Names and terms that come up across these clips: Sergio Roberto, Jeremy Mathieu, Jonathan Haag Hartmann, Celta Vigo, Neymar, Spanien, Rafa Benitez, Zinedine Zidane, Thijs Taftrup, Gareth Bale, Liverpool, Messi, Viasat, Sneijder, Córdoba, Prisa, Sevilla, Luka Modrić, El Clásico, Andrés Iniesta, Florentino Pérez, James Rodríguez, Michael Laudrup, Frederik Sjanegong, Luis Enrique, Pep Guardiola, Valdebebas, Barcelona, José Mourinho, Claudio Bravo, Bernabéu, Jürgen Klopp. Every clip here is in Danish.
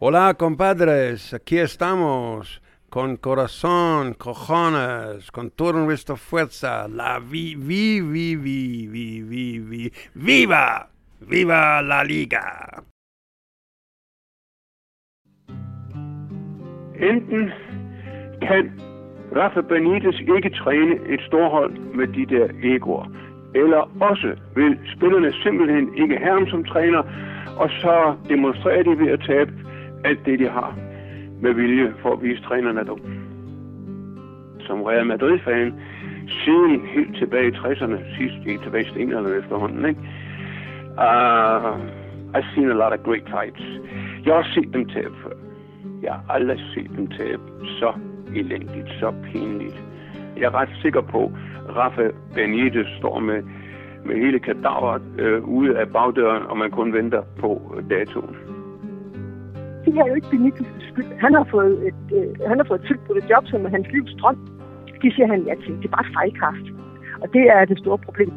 Hola, compadres, aquí estamos con corazón, cojones, con toda nuestra fuerza, la viva, viva la liga. Enten kan Rafa Benitez ikke træne et storhold med de der egoer, eller også vil spillerne simpelthen ikke have ham som træner, og så demonstrerer de ved at tabe alt det, de har, med vilje for at vise trænerne dog. Som Real Madrid-fan, siden helt tilbage i 60'erne, tilbage til England efterhånden, ikke? I've seen a lot of great fights. Jeg har set dem tabe før. Jeg har aldrig set dem tabe så elendigt, så pinligt. Jeg er ret sikker på, at Rafa Benitez står med hele kadaveret ude af bagdøren, og man kun venter på datoen. Det er jo ikke Benitez' skyld. Han har fået tilbudt et job, som er hans livs drøm. Det siger han ja til. Det er bare fejlkast. Og det er det store problem.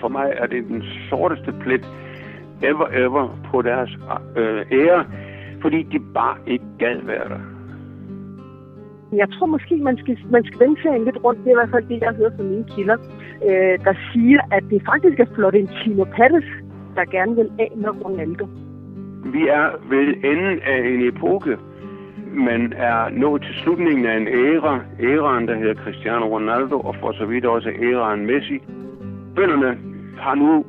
For mig er det den sorteste plet ever på deres ære, fordi de bare ikke gad være der. Jeg tror måske, man skal vende serien lidt rundt. Det er i hvert fald det, jeg hører fra mine kilder, der siger, at det faktisk er Florentino Pérez, der gerne vil af med Ronaldo. Vi er ved enden af en epoke. Man er nået til slutningen af en æra. Æraen, der hedder Cristiano Ronaldo, og for så vidt også æraen Messi. Bønderne har nu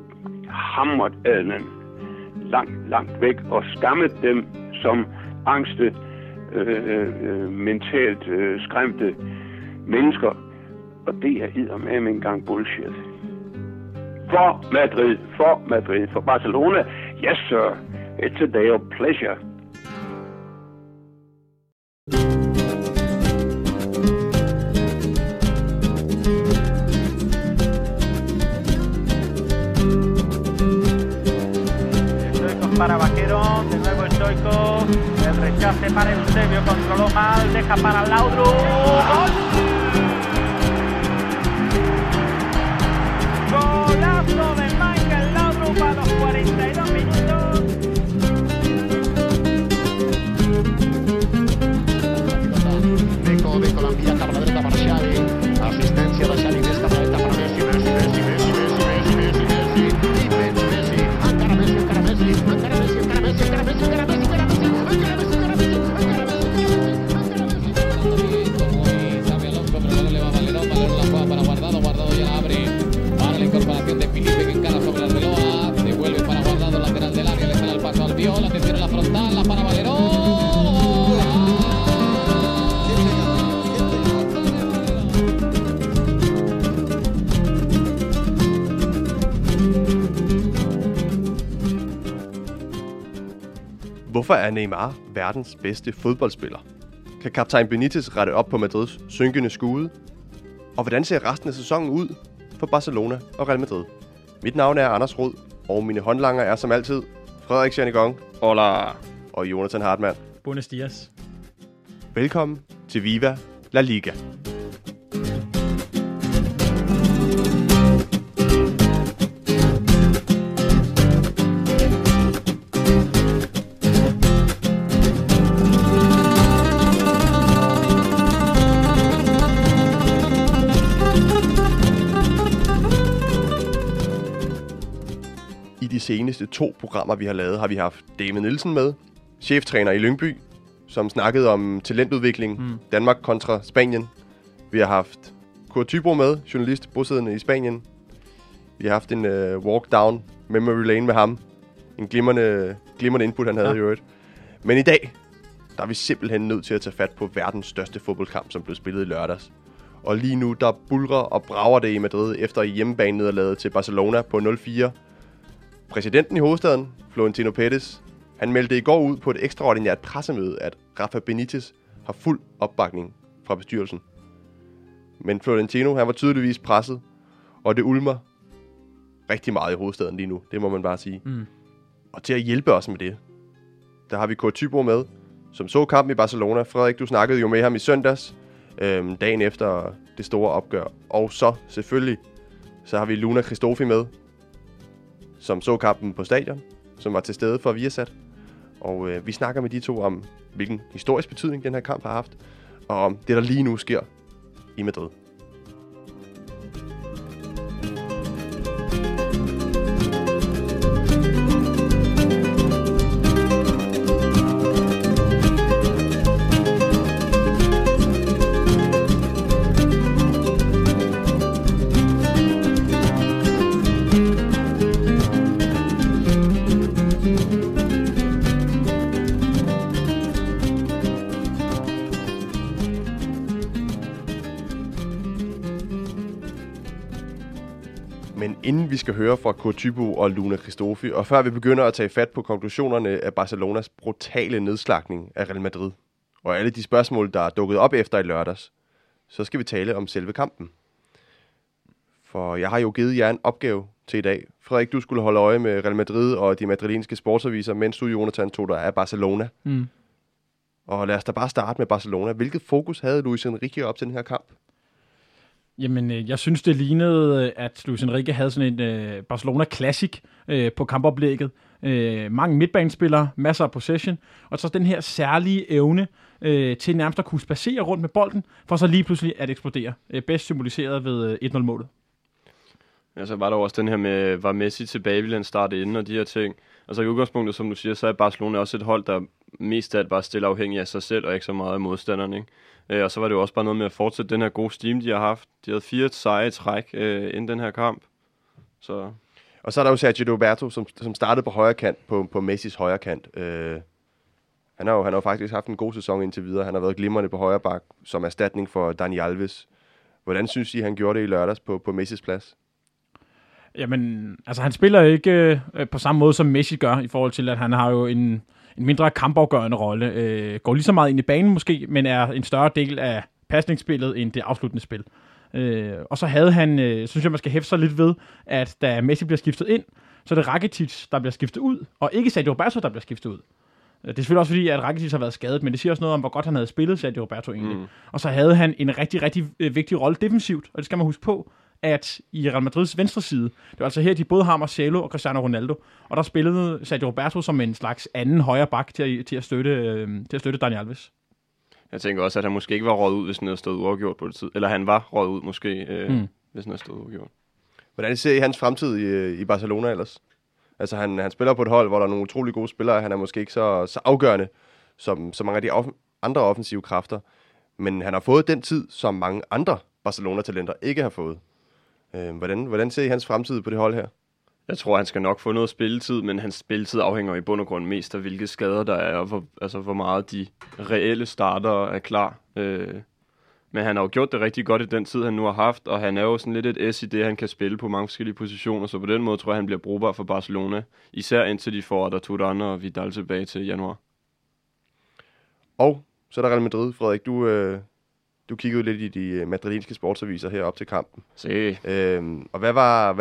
hamret adlen langt, langt væk og skammet dem som angste, mentalt skræmte mennesker. Og det er eddermame engang bullshit. For Madrid, for Barcelona. Yes, sir. It's a day of pleasure. Stoico para Vaquero, de nuevo Stoico, el rechace para Eusebio, controló mal, deja para Laudrup. ¡Gol! Golazo de Michael Laudrup a los 42 minutos. Hvorfor er Neymar verdens bedste fodboldspiller? Kan kaptajn Benitez rette op på Madrids synkende skude? Og hvordan ser resten af sæsonen ud for Barcelona og Real Madrid? Mit navn er Anders Rød, og mine håndlanger er som altid Frederik Sjanegong, hola, og Jonathan Hartmann. Buenos dias. Velkommen til Viva La Liga. De seneste 2 programmer, vi har lavet, har vi haft Damon Nielsen med, cheftræner i Lyngby, som snakkede om talentudvikling, Danmark kontra Spanien. Vi har haft Kurt Thyboe med, journalist bosiddende i Spanien. Vi har haft en walk down memory lane med ham. En glimrende input, han havde i øvrigt. Men i dag, der er vi simpelthen nødt til at tage fat på verdens største fodboldkamp, som blev spillet i lørdags. Og lige nu, der bulrer og brager det i Madrid efter hjemmebanenederlaget til Barcelona på 0-4. Præsidenten i hovedstaden, Florentino Pérez, han meldte i går ud på et ekstraordinært pressemøde, at Rafa Benitez har fuld opbakning fra bestyrelsen. Men Florentino, han var tydeligvis presset, og det ulmer rigtig meget i hovedstaden lige nu, det må man bare sige. Mm. Og til at hjælpe os med det, der har vi Kurt Thyboe med, som så kampen i Barcelona. Frederik, du snakkede jo med ham i søndags, dagen efter det store opgør. Og så selvfølgelig, så har vi Luna Christofi med, som så kampen på stadion, som var til stede for Viasat. Og vi snakker med de to om, hvilken historisk betydning den her kamp har haft, og om det, der lige nu sker i Madrid. Høre fra Kurt Thyboe og Luna Christofi, og før vi begynder at tage fat på konklusionerne af Barcelonas brutale nedslagning af Real Madrid, og alle de spørgsmål, der er dukket op efter i lørdags, så skal vi tale om selve kampen. For jeg har jo givet jer en opgave til i dag. Frederik, du skulle holde øje med Real Madrid og de madrilenske sportsaviser, mens du, Jonathan, tog dig af Barcelona. Mm. Og lad os da bare starte med Barcelona. Hvilket fokus havde Luis Enrique op til den her kamp? Jamen, jeg synes, det lignede, at Luis Enrique havde sådan en Barcelona Classic på kampoplægget. Mange midtbanespillere, masser af possession, og så den her særlige evne til nærmest at kunne spacere rundt med bolden, for så lige pludselig at eksplodere. Bedst symboliseret ved 1-0-målet. Ja, så var der også den her med, var Messi tilbage, ville han starte inden og de her ting. Og så i udgangspunktet, som du siger, så er Barcelona også et hold, der mest af alt bare stille afhængig af sig selv, og ikke så meget af modstanderen, ikke? Og så var det jo også bare noget med at fortsætte den her gode steam, de har haft. De havde 4 seje træk inden den her kamp. Så. Og så er der jo Sergio Roberto, som startede på højre kant, på Messis højre kant. Han har jo faktisk haft en god sæson indtil videre. Han har været glimrende på højre bak, som erstatning for Dani Alves. Hvordan synes I, han gjorde det i lørdags på Messis plads? Jamen, altså han spiller ikke på samme måde, som Messi gør, i forhold til, at han har jo en mindre kampafgørende rolle, går lige så meget ind i banen måske, men er en større del af pasningsspillet end det afsluttende spil. Og så havde han, synes jeg, man skal hæfte sig lidt ved, at da Messi bliver skiftet ind, så er det Rakitić, der bliver skiftet ud, og ikke Sergio Roberto, der bliver skiftet ud. Det er selvfølgelig også fordi, at Rakitić har været skadet, men det siger også noget om, hvor godt han havde spillet Sergio Roberto egentlig. Mm. Og så havde han en rigtig, rigtig vigtig rolle defensivt, og det skal man huske på, at i Real Madrids venstre side, det var altså her, de både har Marcelo og Cristiano Ronaldo, og der spillede Sergio Roberto som en slags anden højre bak til at støtte Dani Alves. Jeg tænker også, at han måske ikke var røget ud, hvis han havde stået uafgjort på det tid. Eller han var røget ud måske, hvis han havde stået uafgjort. Hvordan ser I hans fremtid i Barcelona ellers? Altså han spiller på et hold, hvor der er nogle utrolig gode spillere, han er måske ikke så afgørende som så mange af de andre offensive kræfter, men han har fået den tid, som mange andre Barcelona-talenter ikke har fået. Hvordan ser I hans fremtid på det hold her? Jeg tror, han skal nok få noget spilletid, men hans spilletid afhænger i bund og grund mest af, hvilke skader der er, og hvor meget de reelle starter er klar. Men han har jo gjort det rigtig godt i den tid, han nu har haft, og han er jo sådan lidt et S i det, han kan spille på mange forskellige positioner, så på den måde tror jeg, han bliver brugbar for Barcelona, især indtil de får Arturano og Vidal tilbage til januar. Og så er der Real Madrid, Frederik. Du kiggede lidt i de madrilenske sportsaviser her op til kampen. Se. Og hvad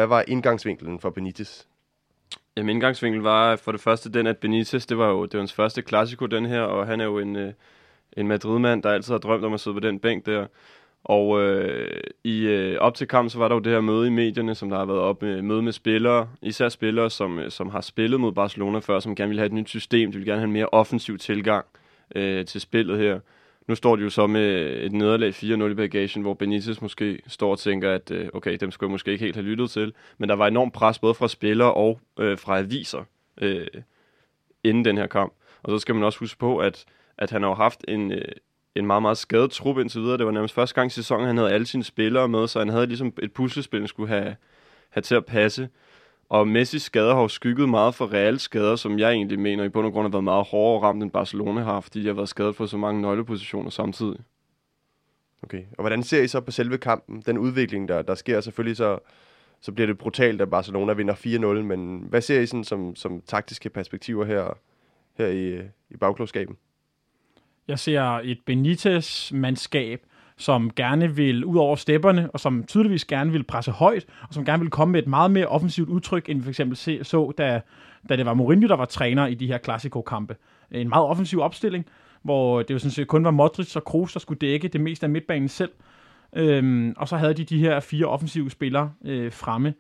var indgangsvinkelen for Benitez? Jamen, indgangsvinkelen var for det første den, at Benitez, det var hans første Clasico, den her, og han er jo en Madrid-mand, der altid har drømt om at sidde på den bænk der. Og op til kampen, så var der jo det her møde i medierne, som der har været op med, møde med spillere, især spillere, som har spillet mod Barcelona før, som gerne ville have et nyt system, de ville gerne have en mere offensiv tilgang til spillet her. Nu står de jo så med et nederlag 4-0 i bagagen, hvor Benitez måske står og tænker, at okay, dem skulle jeg måske ikke helt have lyttet til. Men der var enormt pres både fra spillere og fra aviser inden den her kamp. Og så skal man også huske på, at han har haft en meget, meget skadet trup indtil videre. Det var nærmest første gang i sæsonen, han havde alle sine spillere med, så han havde ligesom et puslespil, han skulle have til at passe. Og Messis skader har jo skygget meget for reelle skader, som jeg egentlig mener i bund og grund har været meget hårdere ramt, end Barcelona har, fordi de har været skadet for så mange nøglepositioner samtidig. Okay, og hvordan ser I så på selve kampen? Den udvikling, der sker, selvfølgelig så bliver det brutalt, at Barcelona vinder 4-0, men hvad ser I sådan som taktiske perspektiver her i bagklogskaben? Jeg ser et Benitez-mandskab, som gerne vil ud over stepperne, og som tydeligvis gerne vil presse højt, og som gerne vil komme med et meget mere offensivt udtryk, end vi for eksempel så, da det var Mourinho, der var træner i de her Clasico-kampe. En meget offensiv opstilling, hvor det jo sådan set kun var Modrić og Kroos, der skulle dække det meste af midtbanen selv. Og så havde de her 4 offensive spillere fremme.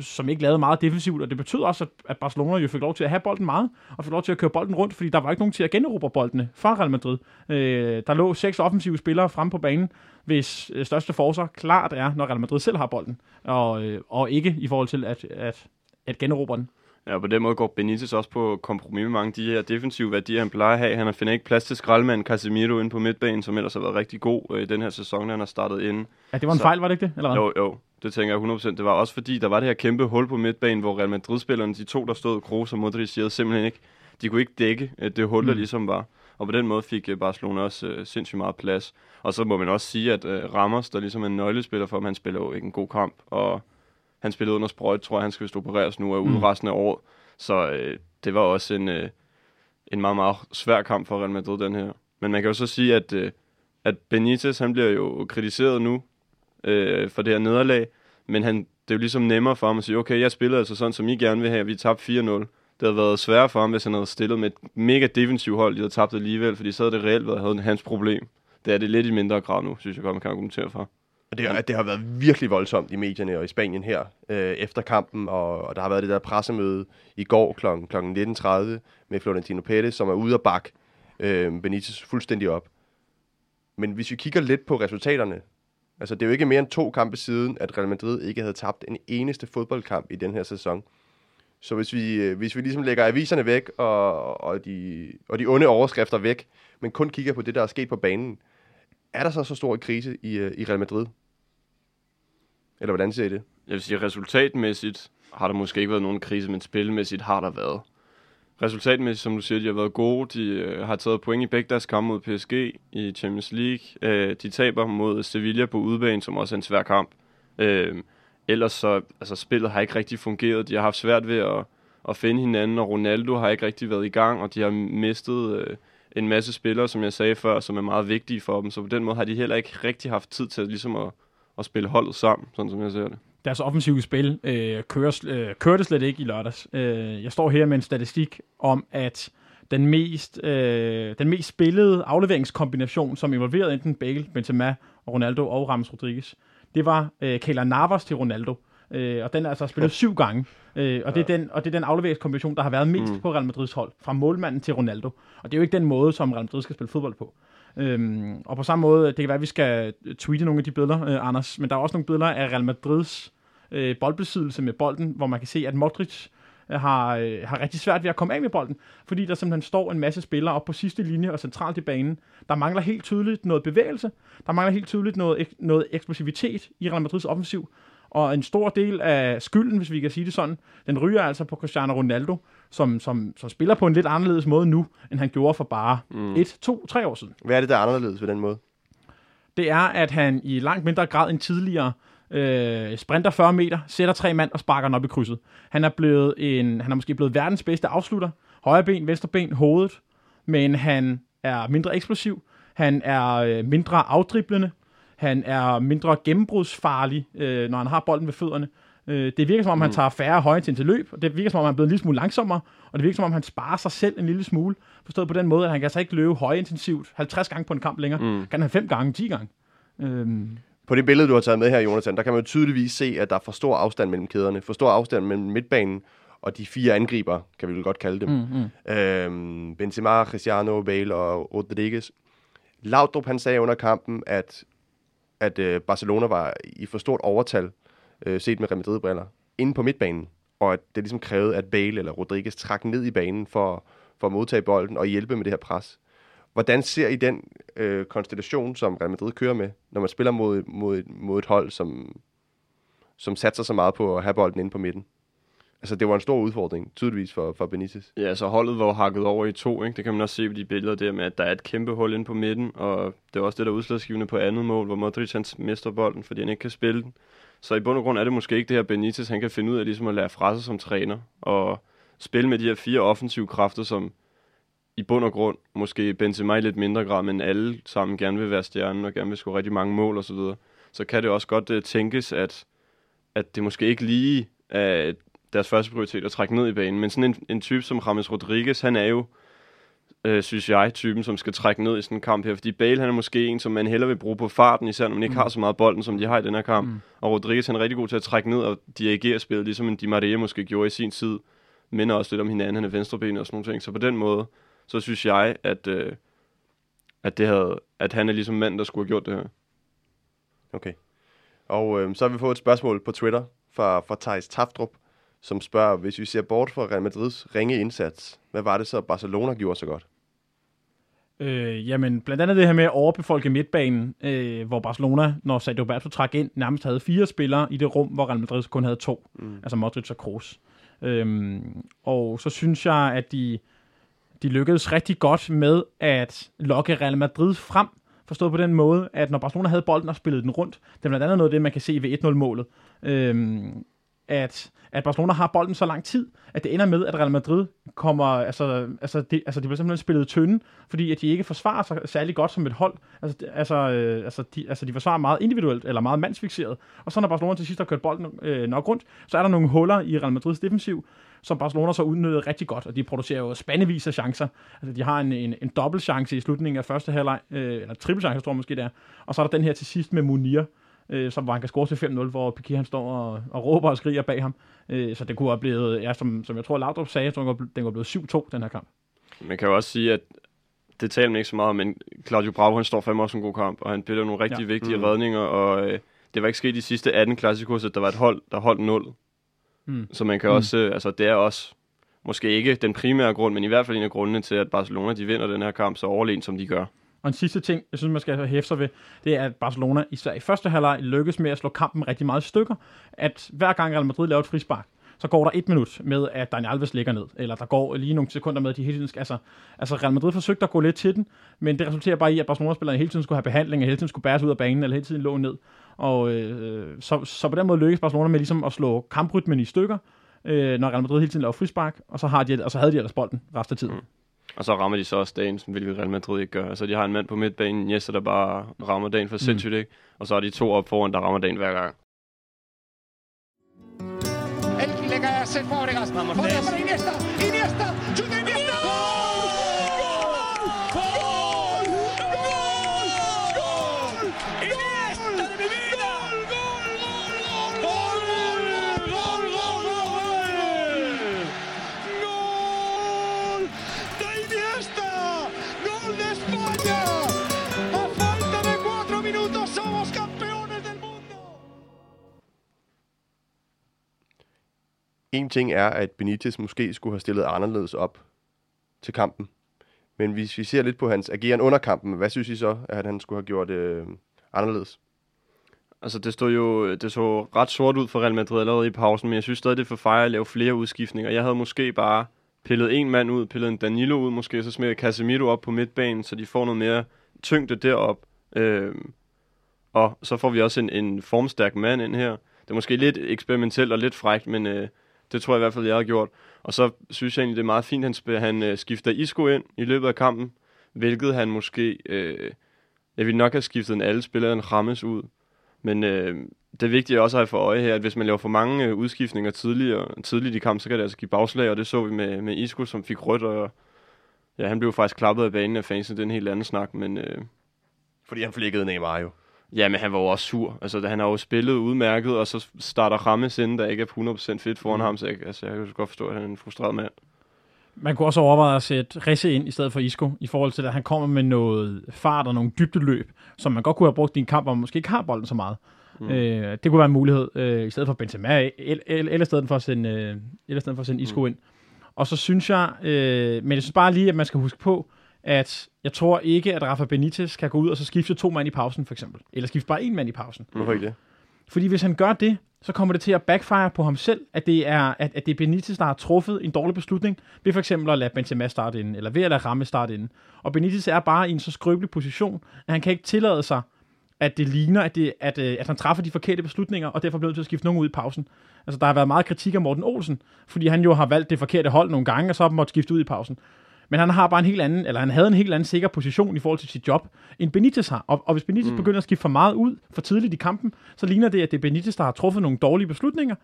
som ikke lavede meget defensivt, og det betød også, at Barcelona jo fik lov til at have bolden meget, og fik lov til at køre bolden rundt, fordi der var ikke nogen til at generobre boldene fra Real Madrid. Der lå 6 offensive spillere frem på banen, hvis største forser klart er, når Real Madrid selv har bolden, og ikke i forhold til at generobre den. Ja, på den måde går Benitez også på kompromis med mange af de her defensive værdier, han plejer at have. Han finder ikke plads til skraldmanden Casemiro inde på midtbanen, som ellers har været rigtig god i den her sæson, da han har startet inden. Ja, det var en fejl, var det ikke det? Eller hvad? Jo, det tænker jeg 100%. Det var også fordi, der var det her kæmpe hul på midtbanen, hvor Real Madrid-spillerne, de to, der stod, Kroos og Modric, de havde simpelthen ikke, de kunne ikke dække det hul, der ligesom var. Og på den måde fik Barcelona også sindssygt meget plads. Og så må man også sige, at Ramos, der ligesom er en nøglespiller for ham, han spiller jo ikke en god kamp, og han spillede under sprøjt, tror jeg, han skal vist opereres nu og ude resten af året. Så det var også en meget, meget svær kamp for Real Madrid, den her. Men man kan jo så sige, at Benitez, han bliver jo kritiseret nu for det her nederlag, men det er jo ligesom nemmere for ham at sige, okay, jeg spillede altså sådan, som I gerne vil have, vi tabte 4-0. Det havde været sværere for ham, hvis han havde stillet med et mega defensivt hold, de havde tabt alligevel, fordi så havde det reelt været hans problem. Det er det lidt i mindre grad nu, synes jeg godt, man kan argumentere for. Det har været virkelig voldsomt i medierne og i Spanien her efter kampen, og der har været det der pressemøde i går kl. 19:30 med Florentino Pérez, som er ude at bakke Benitez fuldstændig op. Men hvis vi kigger lidt på resultaterne, altså det er jo ikke mere end 2 kampe siden, at Real Madrid ikke havde tabt en eneste fodboldkamp i den her sæson. Så hvis vi ligesom lægger aviserne væk og de onde overskrifter væk, men kun kigger på det, der er sket på banen, er der så stor en krise i Real Madrid? Eller hvordan ser I det? Jeg vil sige, resultatmæssigt har der måske ikke været nogen krise, men spilmæssigt har der været. Resultatmæssigt, som du siger, de har været gode. De har taget point i begge deres kampe mod PSG i Champions League. De taber mod Sevilla på udebane, som også er en svær kamp. Ellers så, altså spillet har ikke rigtig fungeret. De har haft svært ved at finde hinanden, og Ronaldo har ikke rigtig været i gang, og de har mistet en masse spillere, som jeg sagde før, som er meget vigtige for dem, så på den måde har de heller ikke rigtig haft tid til ligesom at spille holdet sammen, sådan som jeg ser det. Deres offensive spil kørte slet ikke i lørdags. Jeg står her med en statistik om, at den mest spillede afleveringskombination, som involverede enten Bale, Benzema, Ronaldo og James Rodríguez, det var Keylor Navas til Ronaldo. Og den er altså spillet 7 gange, og det er den afleveringskombination, der har været mest på Real Madrids hold, fra målmanden til Ronaldo. Og det er jo ikke den måde, som Real Madrid skal spille fodbold på. Og på samme måde, det kan være, at vi skal tweete nogle af de billeder, Anders, men der er også nogle billeder af Real Madrids boldbesiddelse med bolden, hvor man kan se, at Modric har rigtig svært ved at komme af med bolden, fordi der simpelthen står en masse spillere op på sidste linje og centralt i banen. Der mangler helt tydeligt noget bevægelse, der mangler helt tydeligt noget eksplosivitet i Real Madrids offensiv. Og en stor del af skylden, hvis vi kan sige det sådan, den ryger altså på Cristiano Ronaldo, som spiller på en lidt anderledes måde nu, end han gjorde for bare 1, 2, 3 år siden. Hvad er det, der er anderledes ved den måde? Det er, at han i langt mindre grad end tidligere sprinter 40 meter, sætter 3 mand og sparker den op i krydset. Han er måske blevet verdens bedste afslutter. Højre ben, venstre ben, hovedet. Men han er mindre eksplosiv. Han er mindre afdriblende. Han er mindre gennembrudsfarlig, når han har bolden ved fødderne. Det virker som om, han tager færre højintense løb, og det virker som om, han er blevet en lille smule langsommere, og det virker som om, han sparer sig selv en lille smule, forstået på den måde, at han kan altså ikke løbe højintensivt 50 gange på en kamp længere. Kan han 5 gange, 10 gange. På det billede, du har taget med her, Jonathan, der kan man jo tydeligvis se, at der er for stor afstand mellem kæderne, for stor afstand mellem midtbanen og de 4 angriber, kan vi vel godt kalde dem. Benzema, Cristiano, Bale og Rodriguez. Laudrup, han sagde under kampen, at Barcelona var i for stort overtal, set med Real Madrid-briller, inde på midtbanen, og at det ligesom krævede, at Bale eller Rodriguez trak ned i banen for at modtage bolden og hjælpe med det her pres. Hvordan ser I den konstellation, som Real Madrid kører med, når man spiller mod et hold, som satser så meget på at have bolden inde på midten? Altså, det var en stor udfordring, tydeligvis, for Benitez. Ja, så holdet var hakket over i 2, ikke? Det kan man også se på de billeder der med, at der er et kæmpe hul inde på midten, og det er også det, der er udslagsgivende på andet mål, hvor Modric han mister bolden, fordi han ikke kan spille den. Så i bund og grund er det måske ikke det her Benitez, han kan finde ud af ligesom at lære fra sig som træner, og spille med de her 4 offensive kræfter, som i bund og grund måske Benzema i lidt mindre grad, men alle sammen gerne vil være stjernen, og gerne vil score rigtig mange mål osv. Så kan det også godt tænkes, at det måske ikke lige er deres første prioritet at trække ned i banen, men sådan en type som James Rodríguez, han er jo synes jeg, typen, som skal trække ned i sådan en kamp her. Fordi Bale, han er måske en, som man hellere vil bruge på farten, især når man ikke har så meget bolden, som de har i den her kamp. Og Rodríguez, han er rigtig god til at trække ned og dirigere spillet, ligesom en Di Maria måske gjorde i sin tid. Minder også lidt om hinanden, han er venstrebenet og sådan nogle ting. Så på den måde, så synes jeg, at han er ligesom mand, der skulle have gjort det her. Okay. Og så har vi fået et spørgsmål på Twitter fra Thijs Taftrup, som spørger, hvis vi ser bort fra Real Madrids ringe indsats, hvad var det så, Barcelona gjorde så godt? Jamen, blandt andet det her med at overbefolke midtbanen, hvor Barcelona, når Sergio Roberto trak ind, nærmest havde 4 spillere i det rum, hvor Real Madrid kun havde 2, altså Modric og Kroos. Og så synes jeg, at de lykkedes rigtig godt med at lokke Real Madrid frem, forstået på den måde, at når Barcelona havde bolden og spillede den rundt, det er blandt andet noget af det, man kan se ved 1-0-målet, at Barcelona har bolden så lang tid, at det ender med, at Real Madrid kommer, de bliver simpelthen spillet tynde, fordi at de ikke forsvarer sig særlig godt som et hold. De forsvarer meget individuelt, eller meget mandsfikseret. Og så når Barcelona til sidst har kørt bolden nok rundt, så er der nogle huller i Real Madrids defensiv, som Barcelona så udnyttede rigtig godt, og de producerer jo spandevis af chancer. Altså, de har en dobbelt chance i slutningen af første halvleg, eller triple chance, tror jeg måske der. Og så er der den her til sidst med Munir, som var han kan score til 5-0, hvor Piqué han står og råber og skriger bag ham. Så det kunne have blevet, som jeg tror Laudrup sagde, den var blevet 7-2, den her kamp. Man kan jo også sige, at det taler man ikke så meget om, men Claudio Bravo, han står fandme også en god kamp, og han piller nogle rigtig vigtige redninger, og det var ikke sket i de sidste 18 klassikos, at der var et hold, der holdt 0. Så man kan også, det er også måske ikke den primære grund, men i hvert fald en af grundene til, at Barcelona de vinder den her kamp så overlegent, som de gør. Og en sidste ting, jeg synes, man skal hæfte sig ved, det er, at Barcelona især i første halvleg lykkes med at slå kampen rigtig meget i stykker. At hver gang Real Madrid laver et frispark, så går der 1 minut med, at Dani Alves ligger ned. Eller der går lige nogle sekunder med, at de hele tiden skal... Altså Real Madrid forsøgte at gå lidt til den, men det resulterer bare i, at Barcelona-spillerne hele tiden skulle have behandling, og hele tiden skulle bæres ud af banen, eller hele tiden lå ned. Og så på den måde lykkes Barcelona med ligesom at slå kamprytmen i stykker, når Real Madrid hele tiden laver frispark, og så havde de ellers bolden resten af tiden. Og så rammer de så også dagen, som hvilket Real Madrid ikke gør. Altså, de har en mand på midtbanen, Iniesta, der bare rammer dagen for sindssygt, ikke? Og så er de 2 op foran, der rammer dagen hver gang. El lægger af selv for Oregas. For Iniesta! Iniesta! Jude Iniesta! Goal! Goal! Goal! Goal! Iniesta de mi vida! Goal! Goal! Goal! Goal! En ting er, at Benitez måske skulle have stillet anderledes op til kampen. Men hvis vi ser lidt på hans ageren under kampen, hvad synes I så, at han skulle have gjort anderledes? Altså, det så ret sort ud for Real Madrid allerede i pausen, men jeg synes stadig, det er for fejl at lave flere udskiftninger. Jeg havde måske bare pillet en mand ud, pillet en Danilo ud måske, så smed Casemiro op på midtbanen, så de får noget mere tyngde derop. Og så får vi også en formstærk mand ind her. Det er måske lidt eksperimentelt og lidt frækt, men... det tror jeg i hvert fald, jeg har gjort. Og så synes jeg egentlig, det er meget fint, at han skifter Isco ind i løbet af kampen, hvilket han måske... jeg ville nok have skiftet en alle spillere, en Rames ud. Men det vigtige også at have for øje her, at hvis man laver for mange udskiftninger tidligt i kampen, så kan det altså give bagslag, og det så vi med Isco, som fik rødt, og ja, han blev faktisk klappet af banen af fansen, det er en helt anden snak, men... fordi han flækkede Neymar jo. Ja, men han var jo også sur. Altså, han har jo spillet udmærket, og så starter Rames inden, der ikke er 100% fedt foran ham, så jeg kan godt forstå, at han er en frustreret mand. Man kunne også overveje at sætte Risse ind i stedet for Isco, i forhold til, at han kommer med noget fart og nogle dybdeløb, som man godt kunne have brugt i en kamp, hvor man måske ikke har bolden så meget. Det kunne være en mulighed, i stedet for Benzema, eller i stedet for at sende Isco ind. Og så synes jeg, men jeg synes bare lige, at man skal huske på, at jeg tror ikke, at Rafa Benitez kan gå ud og så skifte 2 mand i pausen, for eksempel. Eller skifte bare 1 mand i pausen. Hvorfor ikke det? Fordi hvis han gør det, så kommer det til at backfire på ham selv, at det er Benitez, der har truffet en dårlig beslutning, ved for eksempel at lade Benzema starte inden, eller ved at lade Rames starte inden. Og Benitez er bare i en så skrøbelig position, at han kan ikke tillade sig, at det ligner, at han træffer de forkerte beslutninger, og derfor bliver nødt til at skifte nogen ud i pausen. Altså, der har været meget kritik af Morten Olsen, fordi han jo har valgt det forkerte hold nogle gange, og så måtte skifte ud i pausen. Men han har bare han havde en helt anden sikker position i forhold til sit job, end Benitez har. Og hvis Benitez begynder at skifte for meget ud for tidligt i kampen, så ligner det, at det er Benitez, der har truffet nogle dårlige beslutninger.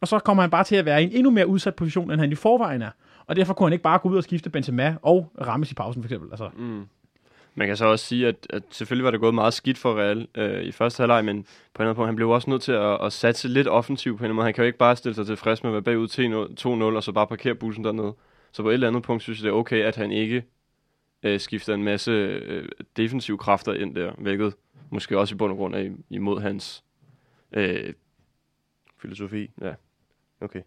Og så kommer han bare til at være i en endnu mere udsat position, end han i forvejen er. og derfor kunne han ikke bare gå ud og skifte Benzema og Ramos i pausen for eksempel. Altså. Mm. Man kan så også sige, at selvfølgelig var det gået meget skidt for Real i første halvleg, men på en anden punkt, han blev også nødt til at satse lidt offensivt på en måde. Han kan jo ikke bare stille sig tilfreds med at være bagud 2-0 og så bare parkere bussen dernede. Så på et eller andet punkt synes jeg, det er okay, at han ikke skifter en masse defensive kræfter ind der, hvilket måske også i bund og grund er imod hans filosofi. Ja, okay.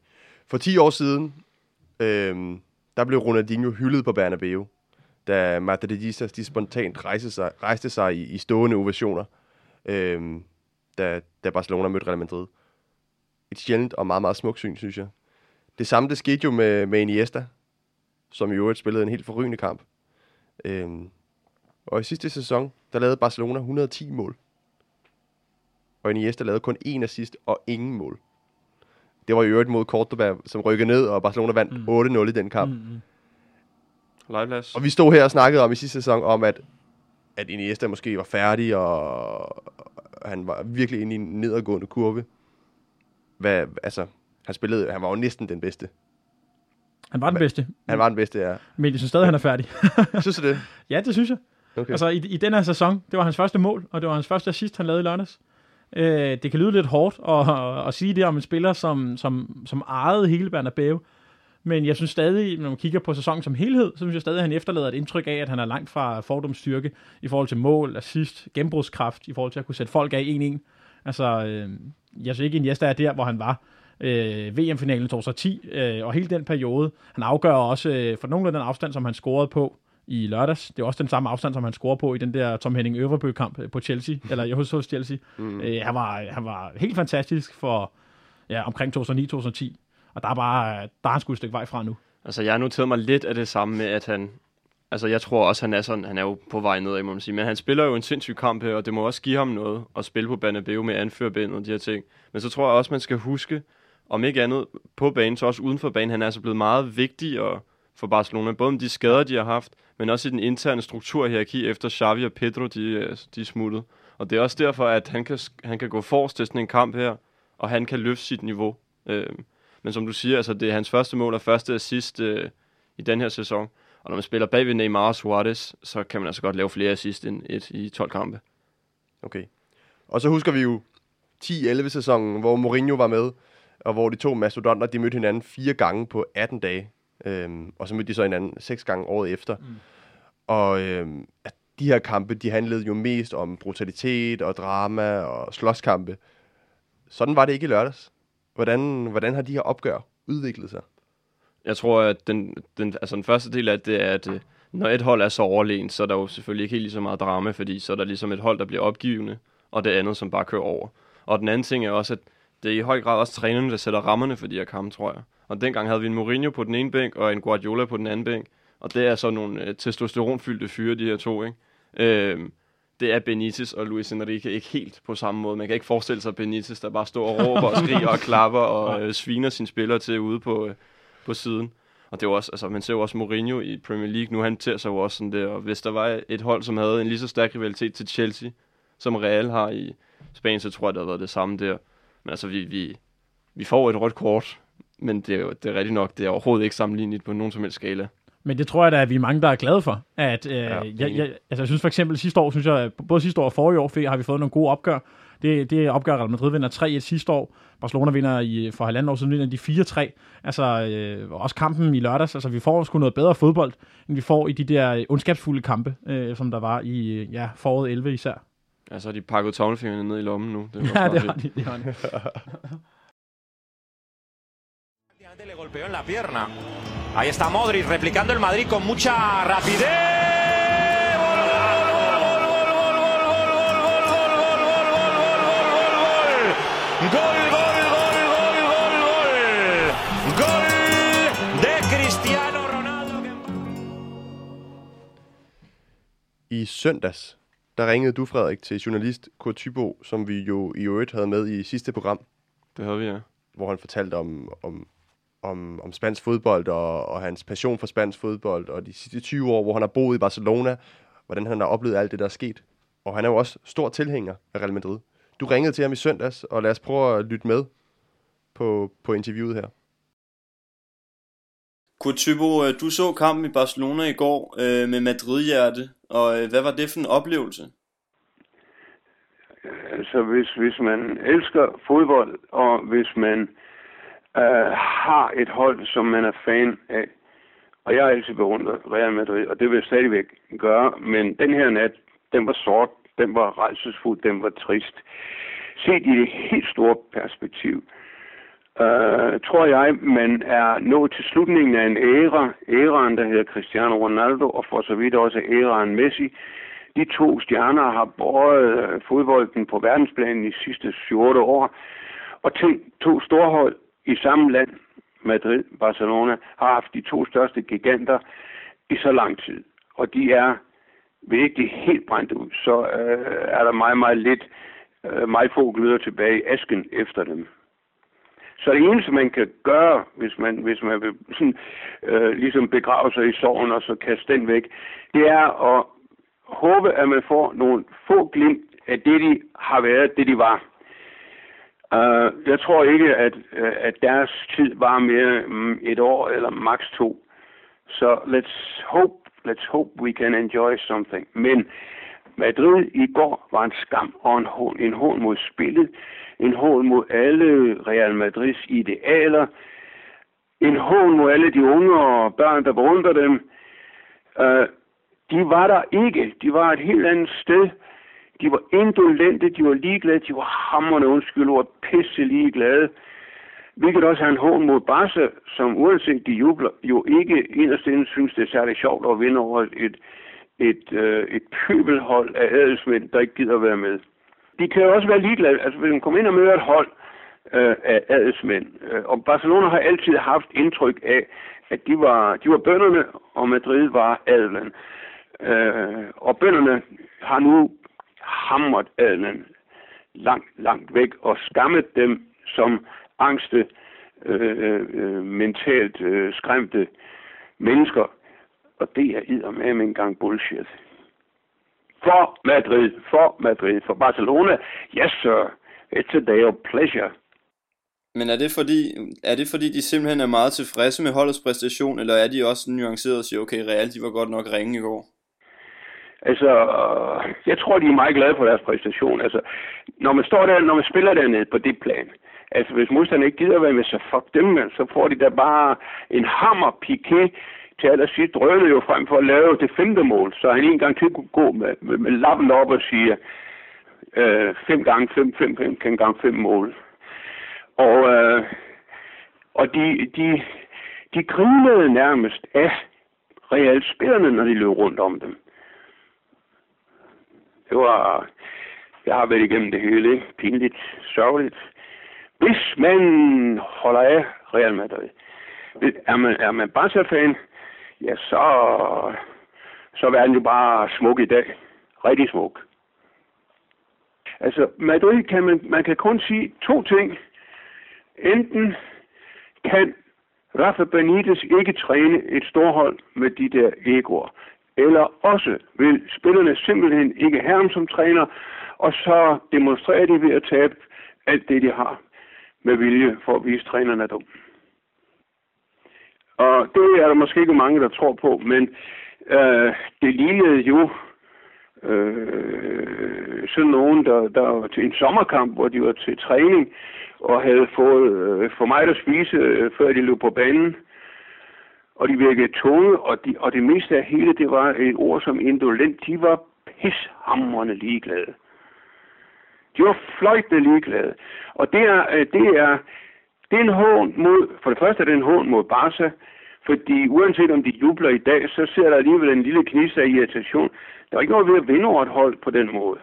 For 10 år siden, der blev Ronaldinho hyldet på Bernabéu, da madridistas de spontant rejste sig i stående ovationer, da Barcelona mødte Real Madrid. Et sjældent og meget, meget smukt syn, synes jeg. Det samme, det skete jo med Iniesta, som i øvrigt spillede en helt forrygende kamp. Og i sidste sæson, der lavede Barcelona 110 mål. Og Iniesta lavede kun én assist og ingen mål. Det var i øvrigt mod Córdoba, som rykkede ned, og Barcelona vandt 8-0 i den kamp. Og vi stod her og snakkede om i sidste sæson, om at Iniesta måske var færdig, og han var virkelig inde i en nedadgående kurve. Han var jo næsten den bedste. Han var den bedste. Han var den bedste, ja. Men jeg synes stadig, han er færdig. Synes du det? Ja, det synes jeg. Okay. Altså, i den her sæson, det var hans første mål, og det var hans første assist, han lavede i lørdags. Det kan lyde lidt hårdt at sige det om en spiller, som ejede hele Bernabeu. Men jeg synes stadig, når man kigger på sæsonen som helhed, så synes jeg stadig, at han efterlader et indtryk af, at han er langt fra fordomsstyrke i forhold til mål, assist, gennembrudskraft, i forhold til at kunne sætte folk af 1-1. Altså, jeg synes ikke, Iniesta er der, hvor han var. VM-finalen 2010, og hele den periode. Han afgør også for nogle af den afstand, som han scorede på i lørdags. Det er også den samme afstand, som han scorede på i den der Tom Henning Øverbø-kamp på Chelsea, eller hos Chelsea. Mm. Han var helt fantastisk for omkring 2009-2010, og der er han sgu et stykke vej fra nu. Altså, jeg noterede mig lidt af det samme med, at han... Altså, jeg tror også, han er jo på vej nedad, må man sige. Men han spiller jo en sindssyg kamp her, og det må også give ham noget at spille på Bernabeu med anførbindet og de her ting. Men så tror jeg også, man skal huske, om ikke andet på banen, så også uden for banen. Han er altså blevet meget vigtig for Barcelona, både om de skader, de har haft, men også i den interne strukturhierarki efter Xavi og Pedro, de er smuttet. Og det er også derfor, at han kan gå forrest til sådan en kamp her, og han kan løfte sit niveau. Men som du siger, altså, det er hans første mål og første assist i den her sæson. Og når man spiller bag ved Neymar og Suárez, så kan man altså godt lave flere assist end et i 12 kampe. Okay. Og så husker vi jo 10-11-sæsonen, hvor Mourinho var med, og hvor de to mastodonter, de mødte hinanden 4 gange på 18 dage. Og så mødte de så hinanden 6 gange året efter. Mm. Og de her kampe, de handlede jo mest om brutalitet og drama og slåskampe. Sådan var det ikke i lørdags. Hvordan har de her opgør udviklet sig? Jeg tror, at den første del af det er, at når et hold er så overlegen, så er der jo selvfølgelig ikke helt lige så meget drama, fordi så er der ligesom et hold, der bliver opgivende, og det andet, som bare kører over. Og den anden ting er også, at det er i høj grad også trænerne, der sætter rammerne for de her kampe, tror jeg. Og dengang havde vi en Mourinho på den ene bænk, og en Guardiola på den anden bænk, og det er så nogle testosteronfyldte fyre, de her to, ikke? Det er Benitez og Luis Enrique ikke helt på samme måde. Man kan ikke forestille sig Benitez, der bare står og råber og skriger og klapper og sviner sine spillere til ude på siden. Og det var også, altså man ser jo også Mourinho i Premier League, nu han ser sig jo også sådan der, og hvis der var et hold, som havde en lige så stærk rivalitet til Chelsea, som Real har i Spanien, så tror jeg, der har været det samme der. Men altså, vi får et rødt kort, men det er rigtigt nok, det er overhovedet ikke sammenlignet på nogen som helst skala. Men det tror jeg da, at vi er mange, der er glade for. At, jeg synes for eksempel både sidste år og forrige år, har vi fået nogle gode opgør. Det opgør, Real Madrid vinder 3-1 sidste år. Barcelona vinder for halvandet år siden, vinder de 4-3. Altså, også kampen i lørdags. Altså, vi får sgu noget bedre fodbold, end vi får i de der ondskabsfulde kampe, som der var i foråret 11 især. Ja, så har de pakket tommelfingrene ned i lommen nu. Det har de. Le golpeó en la pierna. Ahí está Modrić replicando el Madrid con mucha rapidez. Gol, gol, gol, gol, gol, gol. Gol de Cristiano Ronaldo. I søndags, der ringede du, Frederik, til journalist Kurt Thyboe, som vi jo i øvrigt havde med i sidste program. Det havde vi, ja. Hvor han fortalte om spansk fodbold og hans passion for spansk fodbold, og de sidste 20 år, hvor han har boet i Barcelona, hvordan han har oplevet alt det, der er sket. Og han er jo også stor tilhænger af Real Madrid. Du ringede til ham i søndags, og lad os prøve at lytte med på interviewet her. Kurt Thyboe, du så kampen i Barcelona i går med Madrid-hjerte, og hvad var det for en oplevelse? Altså, hvis man elsker fodbold, og hvis man har et hold, som man er fan af, og jeg har altid beundret Real Madrid, og det vil jeg stadigvæk gøre, men den her nat, den var sort, den var rædselsfuld, den var trist. Set i det helt store perspektiv, tror jeg, man er nået til slutningen af en æra. Æraen, der hedder Cristiano Ronaldo, og for så vidt også æraen Messi. De to stjerner har båret fodbolden på verdensplanen i sidste 7-8 år. Og til to storhold i samme land, Madrid, Barcelona, har haft de to største giganter i så lang tid. Og de er virkelig helt brændt ud. Så er der meget få gløder tilbage i asken efter dem. Så det eneste, man kan gøre, hvis man vil sådan, ligesom begrave sig i sorgen og så kaste den væk, det er at håbe, at man får nogle få glimt af det, de har været, det de var. Jeg tror ikke, at deres tid var mere et år eller maks 2. Så let's hope we can enjoy something. Men Madrid i går var en skam og en hån mod spillet, en hån mod alle Real Madrids idealer, en hån mod alle de unge og børn, der beundrer dem. De var der ikke. De var et helt andet sted. De var indolente, de var ligeglade, de var hamrende, undskyld ord, pisse ligeglade. Vi kan også have en hån mod Barca, som uanset de jubler, jo ikke inderst inde synes, det er særlig sjovt at vinde over et pøbelhold af adelsmænd, der ikke gider være med. De kan jo også være ligeglade, altså hvis man kommer ind og møder et hold af adelsmænd. Og Barcelona har altid haft indtryk af, at de var bønderne, og Madrid var adelen. Og bønderne har nu hamret adelen langt, langt væk og skammet dem som angste, mentalt skræmte mennesker. Og det er eddermame engang bullshit. For Madrid, for Barcelona, yes sir, it's a day of pleasure. Men er det fordi de simpelthen er meget tilfredse med holdets præstation, eller er de også nuanceret og siger, okay, Real, de var godt nok ringe i går? Altså, jeg tror, de er meget glade for deres præstation. Altså, når man spiller dernede på det plan, altså hvis modstanderne ikke gider være med, så fuck dem, man, så får de da bare en hammer-piqué. Til allersidst drønede jo frem for at lave det 5. mål, så han en gang til kunne gå med lappen op og sige 5 gange 5 mål. Og de grinede nærmest af realspillerne, når de løb rundt om dem. Det var, jeg har været igennem det hele, ikke? Pinligt, sørgeligt. Hvis man holder af Real Madrid, er man Barca-fan, ja, så er den jo bare smuk i dag. Rigtig smuk. Altså, Madrid kan man kan kun sige to ting. Enten kan Rafa Benitez ikke træne et storhold med de der egoer, eller også vil spillerne simpelthen ikke have ham som træner, og så demonstrerer de ved at tabe alt det, de har med vilje for at vise trænerne dum. Og det er der måske ikke mange, der tror på, men det lignede jo sådan nogen, der var til en sommerkamp, hvor de var til træning og havde fået for meget at spise, før de løb på banen. Og de virkede tunge, og det meste af hele, det var et ord som indolent. De var pishamrende ligeglade. De var fløjtende ligeglade. Og det er en hån mod, for det første er det en hån mod Barca, fordi uanset om de jubler i dag, så ser der alligevel en lille gnist af irritation. Der er ikke noget ved at vinde over et hold på den måde.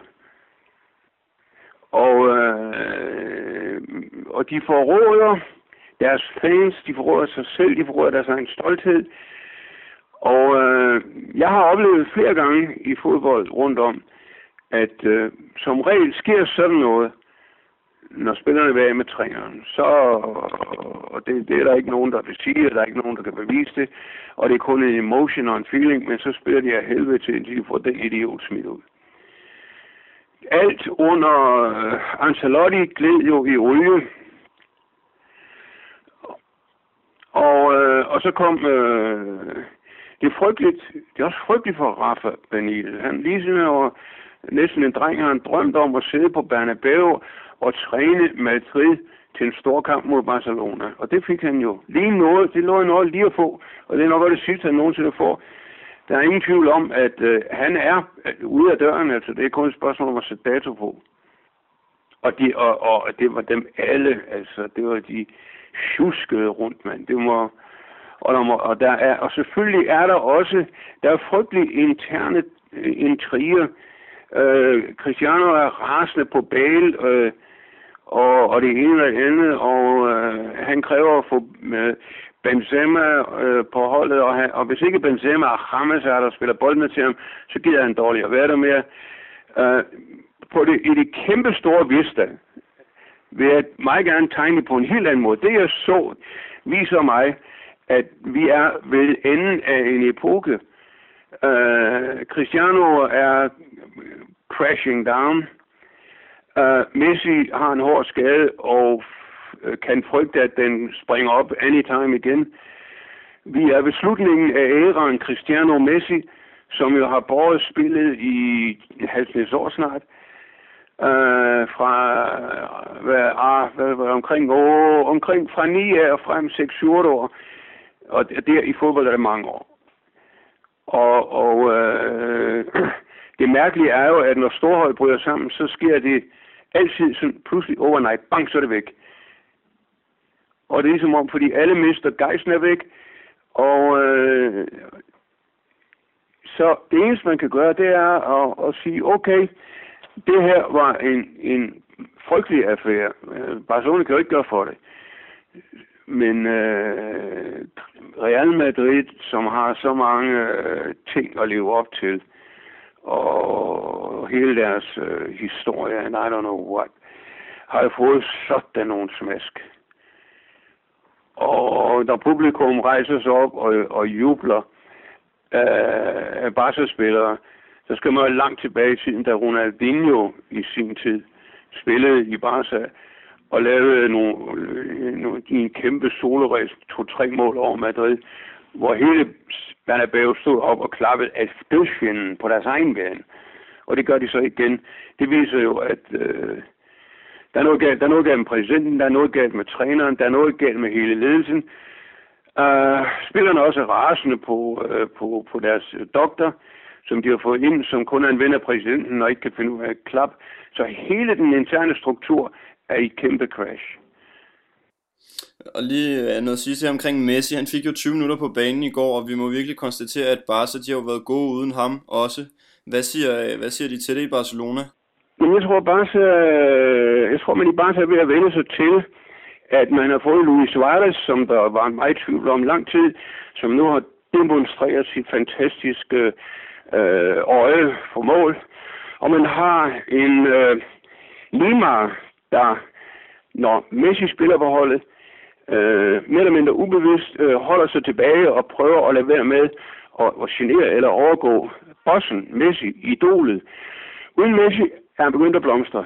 Og de forråder deres fans, de forråder sig selv, de forråder deres egen stolthed. Og jeg har oplevet flere gange i fodbold rundt om, at som regel sker sådan noget, når spillerne vil af med træneren, så og det er der ikke nogen, der vil sige, og der er ikke nogen, der kan bevise det, og det er kun en emotion og en feeling, men så spiller de af helvede til, indtil de får den idiot smidt ud. Alt under Ancelotti gled jo i olie, og Og så kom det er også frygteligt for Rafa Benitez. Han ligesom var næsten en dreng, han drømte om at sidde på Bernabéu og træne Madrid til en stor kamp mod Barcelona. Og det fik han jo. Lige noget, det lå noget lige at få, og det er nok også det sidste, han nogensinde får. Der er ingen tvivl om, at han er ude af døren, altså det er kun et spørgsmål om at sætte dato på. Og det var dem alle, altså det var de sjuskede rundt, mand. Det var, og der er, og selvfølgelig er der også, der er frygtelige interne intriger. Cristiano er rasende på Bale, og det ene og det andet, og han kræver at få Benzema på holdet, og hvis ikke Benzema og James er der og spiller boldene til ham, så gider han dårligt at være der mere. I det kæmpe store Vista vil jeg meget gerne tegne på en helt anden måde. Det jeg så viser mig, at vi er ved enden af en epoke. Cristiano er crashing down. Messi har en hård skade og kan frygte, at den springer op anytime igen. Vi er ved slutningen af æraen Cristiano Messi, som jo har båret spillet i 50 år snart. Fra 9 og frem 6-7 år. Og der i fodbold er det mange år. Og det mærkelige er jo, at når storhold bryder sammen, så sker det altid sådan, pludselig overnight. Bang, så er det væk. Og det er ligesom om, fordi alle mister gejsten er væk. Og så det eneste, man kan gøre, det er at sige, okay, det her var en frygtelig affære. Barcelona kan jo ikke gøre for det. Men Real Madrid, som har så mange ting at leve op til, og hele deres historie, and I don't know what, har jo fået sådan nogle smask. Og når publikum rejser sig op og jubler af Barca-spillere, så skal man jo langt tilbage i tiden, da Ronaldinho i sin tid spillede i Barca og lavede en kæmpe soloræs 2-3 mål over Madrid, hvor hele Bernabéu stod op og klappede af dødsfjenden på deres egen bane. Og det gør de så igen. Det viser jo, at der er noget galt, der er noget galt med præsidenten, der er noget galt med træneren, der er noget galt med hele ledelsen. Spillerne også er rasende på deres doktor, som de har fået ind, som kun er en ven af præsidenten og ikke kan finde ud af et klap. Så hele den interne struktur er i kæmpe crash. Og lige noget sidste her omkring Messi. Han fik jo 20 minutter på banen i går, og vi må virkelig konstatere, at Barca de har jo været gode uden ham også. Hvad siger de til det i Barcelona? Men jeg tror, man i Barca er ved at vende sig til, at man har fået Luis Suárez, som der var meget tvivl om lang tid, som nu har demonstreret sit fantastiske øje for mål. Og man har en Neymar, der, når Messi spiller på holdet, mere eller mindre ubevidst, holder sig tilbage og prøver at lade være med at genere eller overgå bossen, Messi, idolet. Uden Messi er han begyndt at blomstre.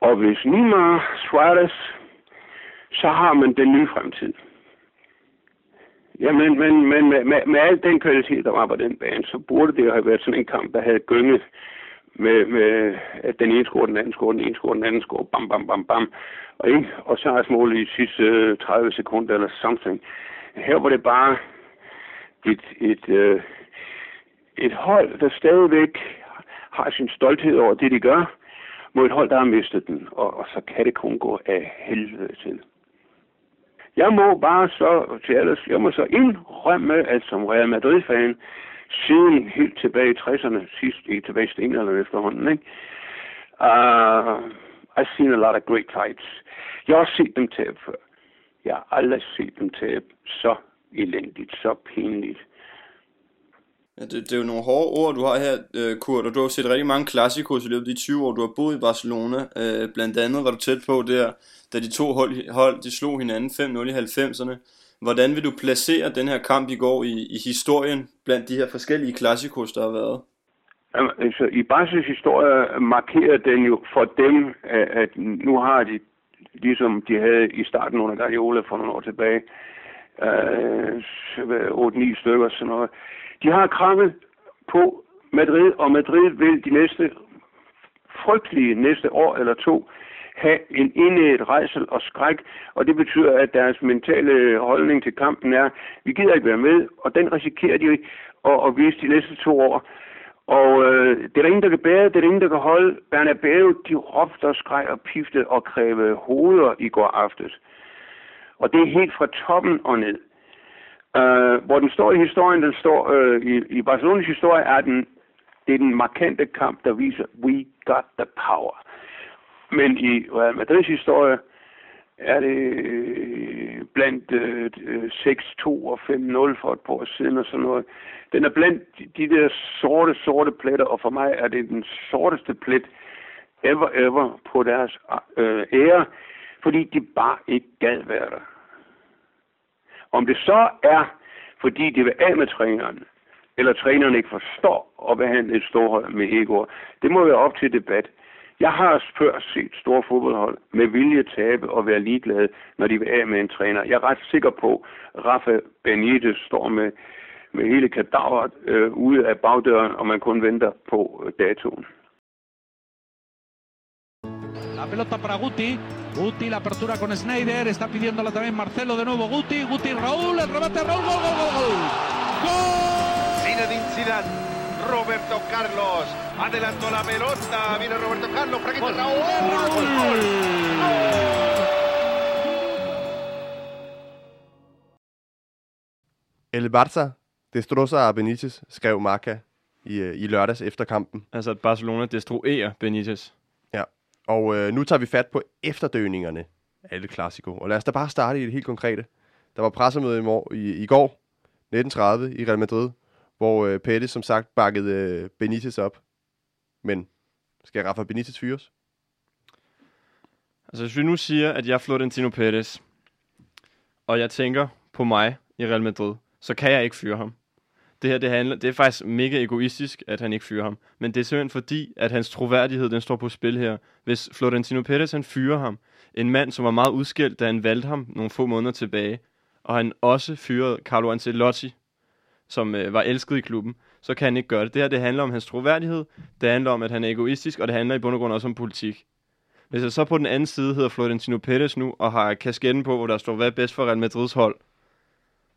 Og hvis Neymar, Suárez, så har man den nye fremtid. Ja, men med al den kvalitet, der var på den bane, så burde det jo have været sådan en kamp, der havde gynget med at den ene scorer, den anden scorer, bam, bam, bam, bam. Og så er målet i sidste 30 sekunder eller something. Her var det bare et hold, der stadigvæk har sin stolthed over det, de gør, mod et hold, der har mistet den. Og så kan det kun gå af helvede til. Jeg må så indrømme, at som Real Madrid-fan, siden helt tilbage i 60'erne, tilbage i stenalderen efterhånden, ikke? I've seen a lot of great fights. Jeg har også set dem tabe før. Jeg har aldrig set dem tabe så elendigt, så pinligt. Ja, det er jo nogle hårde ord, du har her, Kurt, og du har set rigtig mange klassikos i løbet af de 20 år, du har boet i Barcelona. Blandt andet var du tæt på der, da de to hold de slog hinanden 5-0 i 90'erne. Hvordan vil du placere den her kamp i går i historien blandt de her forskellige klassikos, der har været? Jamen, altså, i Barcelonas historie markerer den jo for dem, at nu har de, ligesom de havde i starten under Guardiola for nogle år tilbage, 8-9 stykker, sådan noget. De har krammet på Madrid, og Madrid vil de næste frygtelige næste år eller to have en indædt rejsel og skræk, og det betyder, at deres mentale holdning til kampen er, vi gider ikke være med, og den risikerer de at vise de næste 2 år. Og det er der ingen, der kan bære, det er der ingen, der kan holde. Bernabéu, de råbte og skreg og piftede og krævede hoveder i går aftes. Og det er helt fra toppen og ned. Hvor den står i historien, den står i Barcelonas historie, det er den markante kamp, der viser, we got the power. Men i Real Madrids historie er det blandt 6-2 og 5-0 for et par år siden og sådan noget. Den er blandt de der sorte pletter, og for mig er det den sorteste plet ever på deres ære, fordi de bare ikke gad være der. Om det så er, fordi de vil af med træneren, eller træneren ikke forstår at behandle et storhold med egoer, det må være op til debat. Jeg har før set store fodboldhold med vilje tabe og være ligeglade, når de vil af med en træner. Jeg er ret sikker på, at Rafa Benitez står med hele kadaveret ude af bagdøren, og man kun venter på datoen. La pelota para Guti, la apertura con Sneijder, está pidiéndola también Marcelo, de nuevo Guti, Raúl, el remate de Raúl, gol! Zinedine Zidane, Roberto Carlos, adelantó la pelota, viene Roberto Carlos, fraquita Raúl, gol! El Barça destroza a Benitez, skrev Marca i lørdags efter kampen. Altså at Barcelona destruerer Benitez. Og nu tager vi fat på efterdønningerne af El Clasico. Og lad os da bare starte i det helt konkrete. Der var pressemøde i går, 19:30, i Real Madrid, hvor Pérez som sagt bakkede Benitez op. Men skal Rafa Benitez fyres? Altså hvis vi nu siger, at jeg er Florentino Pérez, og jeg tænker på mig i Real Madrid, så kan jeg ikke fyre ham. Det her, det er faktisk mega egoistisk, at han ikke fyrer ham. Men det er simpelthen fordi, at hans troværdighed, den står på spil her. Hvis Florentino Pérez, han fyrer ham. En mand, som var meget udskældt, da han valgte ham nogle få måneder tilbage. Og han også fyrede Carlo Ancelotti, som var elsket i klubben. Så kan han ikke gøre det. Det her, det handler om hans troværdighed. Det handler om, at han er egoistisk. Og det handler i bund og grund også om politik. Hvis jeg så på den anden side hedder Florentino Pérez nu, og har kasketten på, hvor der står, hvad er bedst for Real Madrids hold.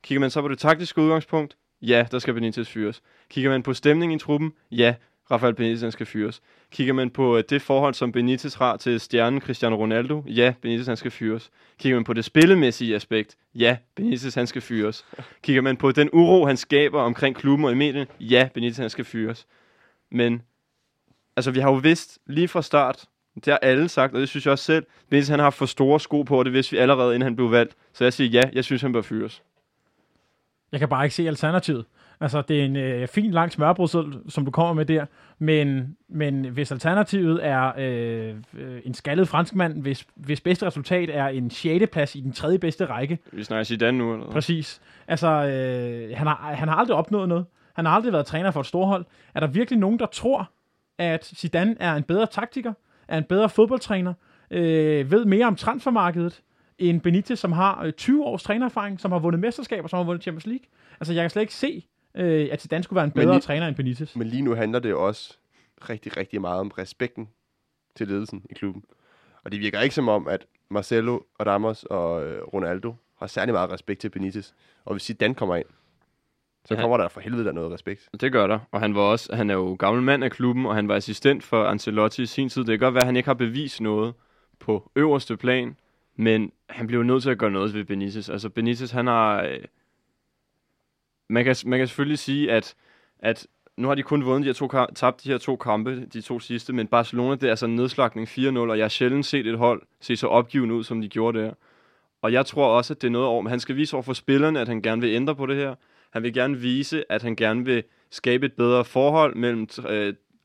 Kigger man så på det taktiske udgangspunkt, ja, der skal Benitez fyres. Kigger man på stemningen i truppen, ja, Rafael Benitez skal fyres. Kigger man på det forhold, som Benitez har til stjernen Cristiano Ronaldo, ja, Benitez skal fyres. Kigger man på det spillemæssige aspekt, ja, Benitez skal fyres. Kigger man på den uro, han skaber omkring klubben og i medierne, ja, Benitez skal fyres. Men, altså vi har jo vidst lige fra start, det har alle sagt, og det synes jeg også selv, Benitez han har for store sko på, og det vidste vi allerede, inden han blev valgt. Så jeg siger, ja, jeg synes han bør fyres. Jeg kan bare ikke se alternativet. Altså, det er en fin lang smørbrødsel, som du kommer med der, men hvis alternativet er en skaldet franskmand, hvis bedste resultat er en 6. plads i den 3. bedste række. Vi snakker Zidane nu, eller hvad? Præcis. Altså, han har aldrig opnået noget. Han har aldrig været træner for et storhold. Er der virkelig nogen, der tror, at Zidane er en bedre taktiker, er en bedre fodboldtræner, ved mere om transfermarkedet, en Benitez, som har 20 års trænererfaring, som har vundet mesterskaber, som har vundet Champions League. Altså, jeg kan slet ikke se, at Zidane skulle være en bedre træner end Benitez. Men lige nu handler det også rigtig, rigtig meget om respekten til ledelsen i klubben. Og det virker ikke som om, at Marcelo, Ramos og Ronaldo har særlig meget respekt til Benitez. Og hvis Zidane kommer ind, så kommer der for helvede der noget respekt. Det gør der, og han er jo gammel mand af klubben, og han var assistent for Ancelotti i sin tid. Det kan godt være, at han ikke har bevist noget på øverste plan, men han blev nødt til at gøre noget ved Benitez. Altså Benitez, han har... Man kan selvfølgelig sige, at nu har de kun vundet tabt de her 2 kampe, de 2 sidste, men Barcelona, det er altså en nedslagning 4-0, og jeg har sjældent set et hold se så opgivende ud, som de gjorde der. Og jeg tror også, at det er noget over... Han skal vise over for spillerne, at han gerne vil ændre på det her. Han vil gerne vise, at han gerne vil skabe et bedre forhold mellem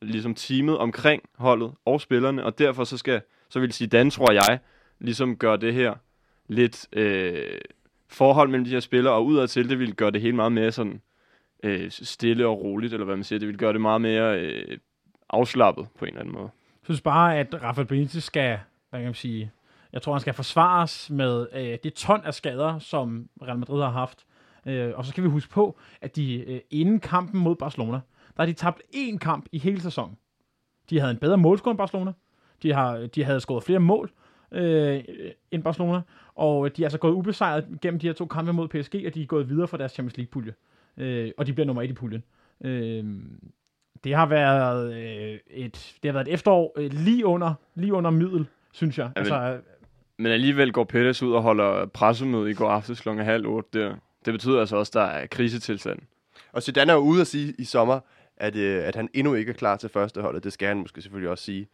ligesom teamet omkring holdet og spillerne, og derfor så vil Zidane, tror jeg, ligesom gør det her lidt forhold mellem de her spillere, og udadtil, det ville gøre det hele meget mere sådan stille og roligt, eller hvad man siger, det ville gøre det meget mere afslappet på en eller anden måde. Jeg synes bare, at Rafael Benitez skal, hvad kan man sige, Jeg tror, han skal forsvares med det ton af skader, som Real Madrid har haft. Og så skal vi huske på, at de inden kampen mod Barcelona, der har de tabt én kamp i hele sæsonen. De havde en bedre målscore end Barcelona. De havde scoret flere mål end Barcelona. Og de er altså gået ubesejret gennem de her to kampe mod PSG, og de er gået videre fra deres Champions League-pulje. Og de bliver nummer 1 i puljen. Det har været et efterår lige under middel, synes jeg. Men alligevel går Pérez ud og holder pressemøde i går aftes kl. 7:30. Det betyder altså også, at der er krisetilstand. Og Zidane er ude at sige i sommer, at han endnu ikke er klar til førsteholdet. Det skal han måske selvfølgelig også sige.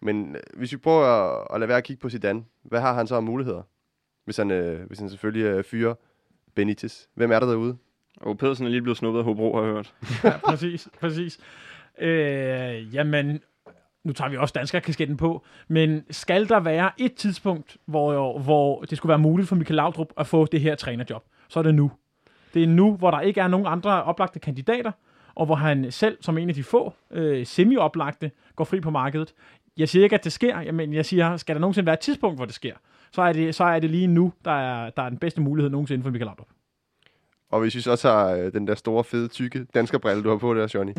Men hvis vi prøver at lade være at kigge på Zidane, hvad har han så af muligheder? Hvis han selvfølgelig fyrer Benitez. Hvem er der derude? Og Pedersen er lige blevet snuppet af Hobro, har jeg hørt. Ja, præcis. Jamen, nu tager vi også danskerkasketten på, men skal der være et tidspunkt, hvor det skulle være muligt for Michael Laudrup at få det her trænerjob, så er det nu. Det er nu, hvor der ikke er nogen andre oplagte kandidater, og hvor han selv, som en af de få semi-oplagte, går fri på markedet. Jeg siger ikke, at det sker, men jeg siger, skal der nogensinde være et tidspunkt, hvor det sker, så er det lige nu, der er den bedste mulighed nogensinde for Michael Laudrup. Og hvis vi så tager den der store, fede, tykke danskerbrille, du har på der, Johnny.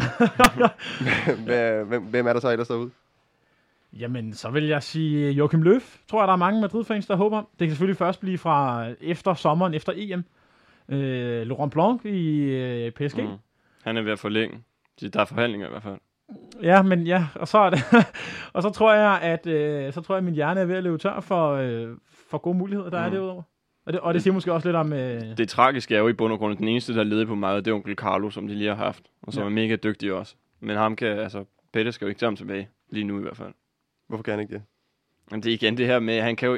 Hvem er der så ellers derude? Jamen, så vil jeg sige Joachim Löw. Tror jeg, der er mange Madrid-fans, der håber. Det kan selvfølgelig først blive fra efter sommeren, efter EM. Laurent Blanc i PSG. Mm. Han er ved at forlænge. Der er forhandlinger i hvert fald. Ja, og så er det. Og så tror jeg, at min hjerne er ved at løbe tør for gode muligheder, der er derudover. Og det siger måske også lidt om... Det tragiske er jo i bund og grund, den eneste, der leder på meget, det er onkel Carlo, som de lige har haft, og som er mega dygtig også. Men ham kan, altså, Petter skal jo ikke tage ham tilbage, lige nu i hvert fald. Hvorfor kan han ikke det? Jamen det er igen det her med, han kan jo,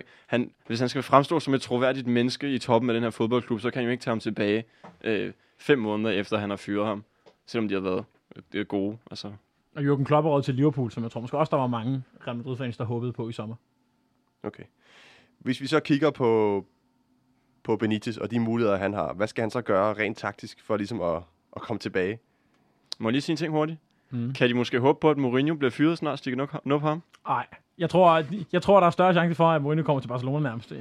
hvis han skal fremstå som et troværdigt menneske i toppen af den her fodboldklub, så kan han jo ikke tage ham tilbage 5 måneder efter, han har fyret ham, selvom de har været gode. Altså. Og Jürgen Klopp er råd til Liverpool, som jeg tror måske også, der var mange Real Madrid-fans, der håbede på i sommer. Okay. Hvis vi så kigger på Benitez og de muligheder, han har. Hvad skal han så gøre rent taktisk for ligesom at komme tilbage? Må jeg lige sige en ting hurtigt? Mm. Kan de måske håbe på, at Mourinho bliver fyret snart, så de kan nå på ham? Nej, jeg tror, der er større chance for, at Mourinho kommer til Barcelona nærmest.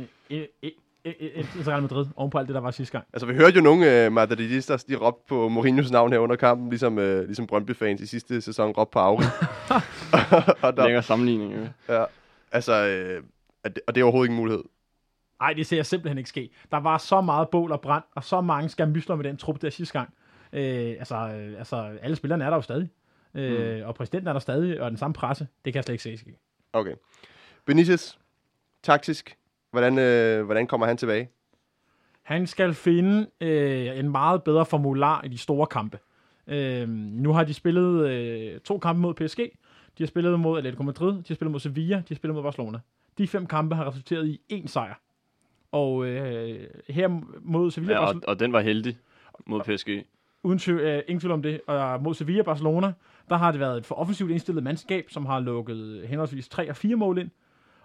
Real Madrid, oven på alt det, der var sidste gang. Altså, vi hørte jo nogle madridister, de råbte på Mourinhos navn her under kampen, ligesom Brøndby-fans i sidste sæson råbte på Auri. Længere sammenligning, jo. Ja, altså, og det er overhovedet ikke en mulighed. Nej, det ser jeg simpelthen ikke ske. Der var så meget bål og brand, og så mange skamysler med den trup der sidste gang. Alle spillerne er der jo stadig. Og præsidenten er der stadig, og den samme presse. Det kan jeg slet ikke se ske. Okay. Benitez, taktisk, hvordan kommer han tilbage? Han skal finde en meget bedre formular i de store kampe. Nu har de spillet 2 kampe mod PSG. De har spillet mod Atlético Madrid, de har spillet mod Sevilla, de har spillet mod Barcelona. De 5 kampe har resulteret i 1 sejr. Og her mod Sevilla... Ja, og den var heldig mod PSG. Ingen tvivl om det. Og mod Sevilla og Barcelona, der har det været et for offensivt indstillet mandskab, som har lukket henholdsvis 3 og 4 mål ind.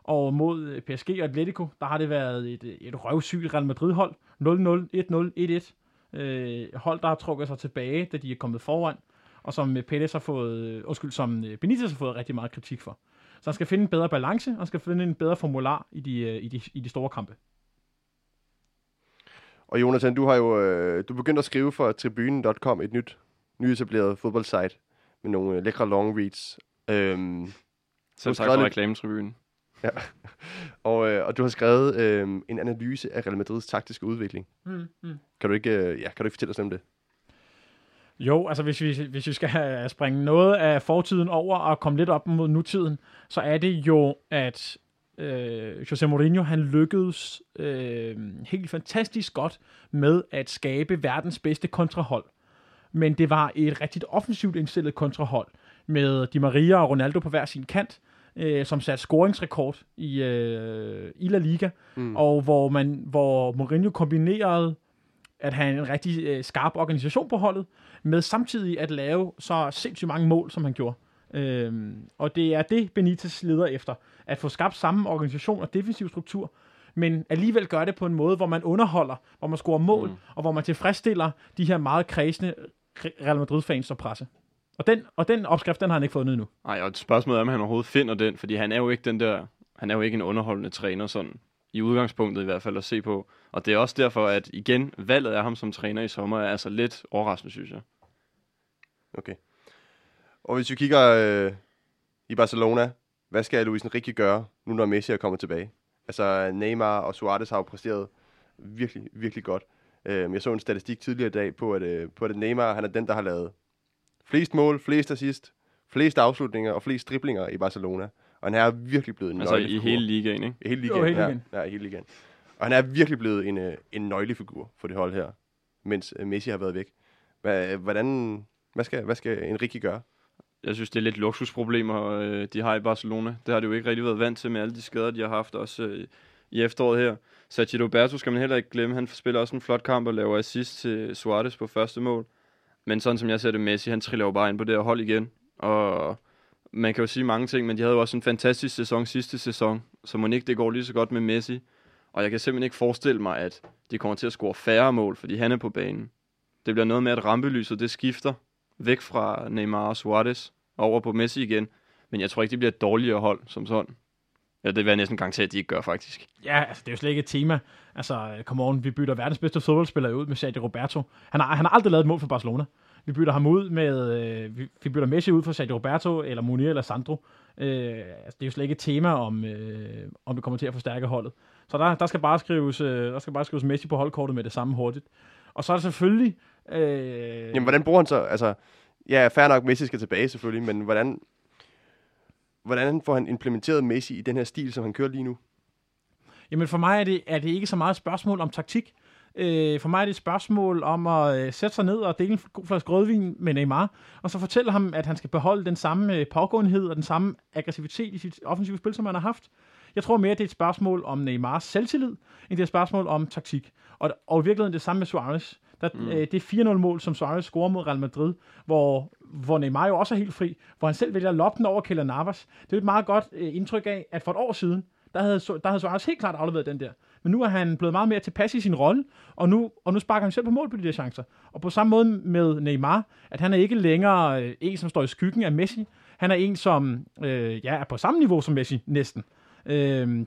Og mod PSG og Atletico, der har det været et røvsygt Real Madrid-hold. 0-0, 1-0, 1-1. Hold, der har trukket sig tilbage, da de er kommet foran. Og som Benitez har fået rigtig meget kritik for. Så han skal finde en bedre balance, og skal finde en bedre formular i de store kampe. Og Jonathan, du har jo begyndt at skrive for tribunen.com, et nyetableret fodboldsite med nogle lækre long reads. Så tak for reklametribunen. Ja. Og du har skrevet en analyse af Real Madrids taktiske udvikling. Kan du ikke fortælle os om det? Jo, altså hvis vi skal springe noget af fortiden over og komme lidt op mod nutiden, så er det jo, at José Mourinho, han lykkedes helt fantastisk godt med at skabe verdens bedste kontrahold. Men det var et rigtig offensivt indstillet kontrahold med Di Maria og Ronaldo på hver sin kant, som satte scoringsrekord i La Liga, og hvor Mourinho kombinerede at have en rigtig skarp organisation på holdet, med samtidig at lave så sindssygt mange mål, som han gjorde. Og det er det, Benitez leder efter. At få skabt samme organisation og defensiv struktur, men alligevel gør det på en måde, hvor man underholder, hvor man scorer mål, og hvor man tilfredsstiller de her meget kredsende Real Madrid-fans og presse. Og den opskrift, den har han ikke fået ned nu. Nej, og spørgsmålet er, om han overhovedet finder den, fordi han er jo ikke den der han er jo ikke en underholdende træner sådan i udgangspunktet i hvert fald at se på. Og det er også derfor, at igen, valget af ham som træner i sommer er altså lidt overraskende, synes jeg. Okay. Og hvis vi kigger i Barcelona, hvad skal Luis Enrique gøre, nu når Messi er kommet tilbage? Altså Neymar og Suárez har jo præsteret virkelig, virkelig godt. Jeg så en statistik tidligere i dag på, at Neymar, han er den, der har lavet flest mål, flest assist, flest afslutninger og flest driblinger i Barcelona. Og han er virkelig blevet en nøglefigur. Altså i hele ligaen, ikke? I hele ligaen, jo, i hele ligaen. Og han er virkelig blevet en nøglefigur for det hold her, mens Messi har været væk. Hvad skal Enrique gøre? Jeg synes, det er lidt luksusproblemer, de har i Barcelona. Det har det jo ikke rigtig været vant til med alle de skader, de har haft også i efteråret her. Sergio Roberto skal man heller ikke glemme. Han spiller også en flot kamp og laver assist til Suárez på første mål. Men sådan som jeg ser det, Messi, han triller jo bare ind på det her hold igen. Og man kan jo sige mange ting, men de havde jo også en fantastisk sæson sidste sæson. Så mon ikke det går lige så godt med Messi. Og jeg kan simpelthen ikke forestille mig, at de kommer til at score færre mål, fordi han er på banen. Det bliver noget med, at rampelyset det skifter væk fra Neymar og Suárez over på Messi igen. Men jeg tror ikke, det bliver et dårligere hold som sådan. Ja, det vil jeg næsten garantere, at de ikke gør, faktisk. Ja, altså, det er jo slet ikke et tema. Altså, come on, vi bytter verdens bedste fodboldspiller ud med Sergio Roberto. Han har aldrig lavet et mål for Barcelona. Vi bytter ham ud med, vi bytter Messi ud for Sergio Roberto, eller Munir, eller Sandro. Altså, det er jo slet ikke et tema, om det kommer til at forstærke holdet. Så der skal bare skrives Messi på holdkortet med det samme hurtigt. Og så er det selvfølgelig... Jamen, hvordan bruger han så? Altså, ja, fair nok, Messi skal tilbage selvfølgelig, men hvordan får han implementeret Messi i den her stil, som han kører lige nu? Jamen for mig er det ikke så meget et spørgsmål om taktik. For mig er det et spørgsmål om at sætte sig ned og dele en god flaske rødvin med Neymar, og så fortælle ham, at han skal beholde den samme pågåenhed og den samme aggressivitet i sit offensive spil, som han har haft. Jeg tror mere, det er et spørgsmål om Neymars selvtillid, end det er et spørgsmål om taktik. Og i virkeligheden det samme med Suárez. Det er 4-0-mål, som Suárez scorer mod Real Madrid, hvor Neymar jo også er helt fri, hvor han selv vælger at loppe den over Keylor Navas. Det er et meget godt indtryk af, at for et år siden, der havde Suárez helt klart afleveret den der. Men nu er han blevet meget mere tilpas i sin rolle, og nu sparker han selv på mål på de der chancer. Og på samme måde med Neymar, at han er ikke længere en, som står i skyggen af Messi. Han er en, som er på samme niveau som Messi næsten.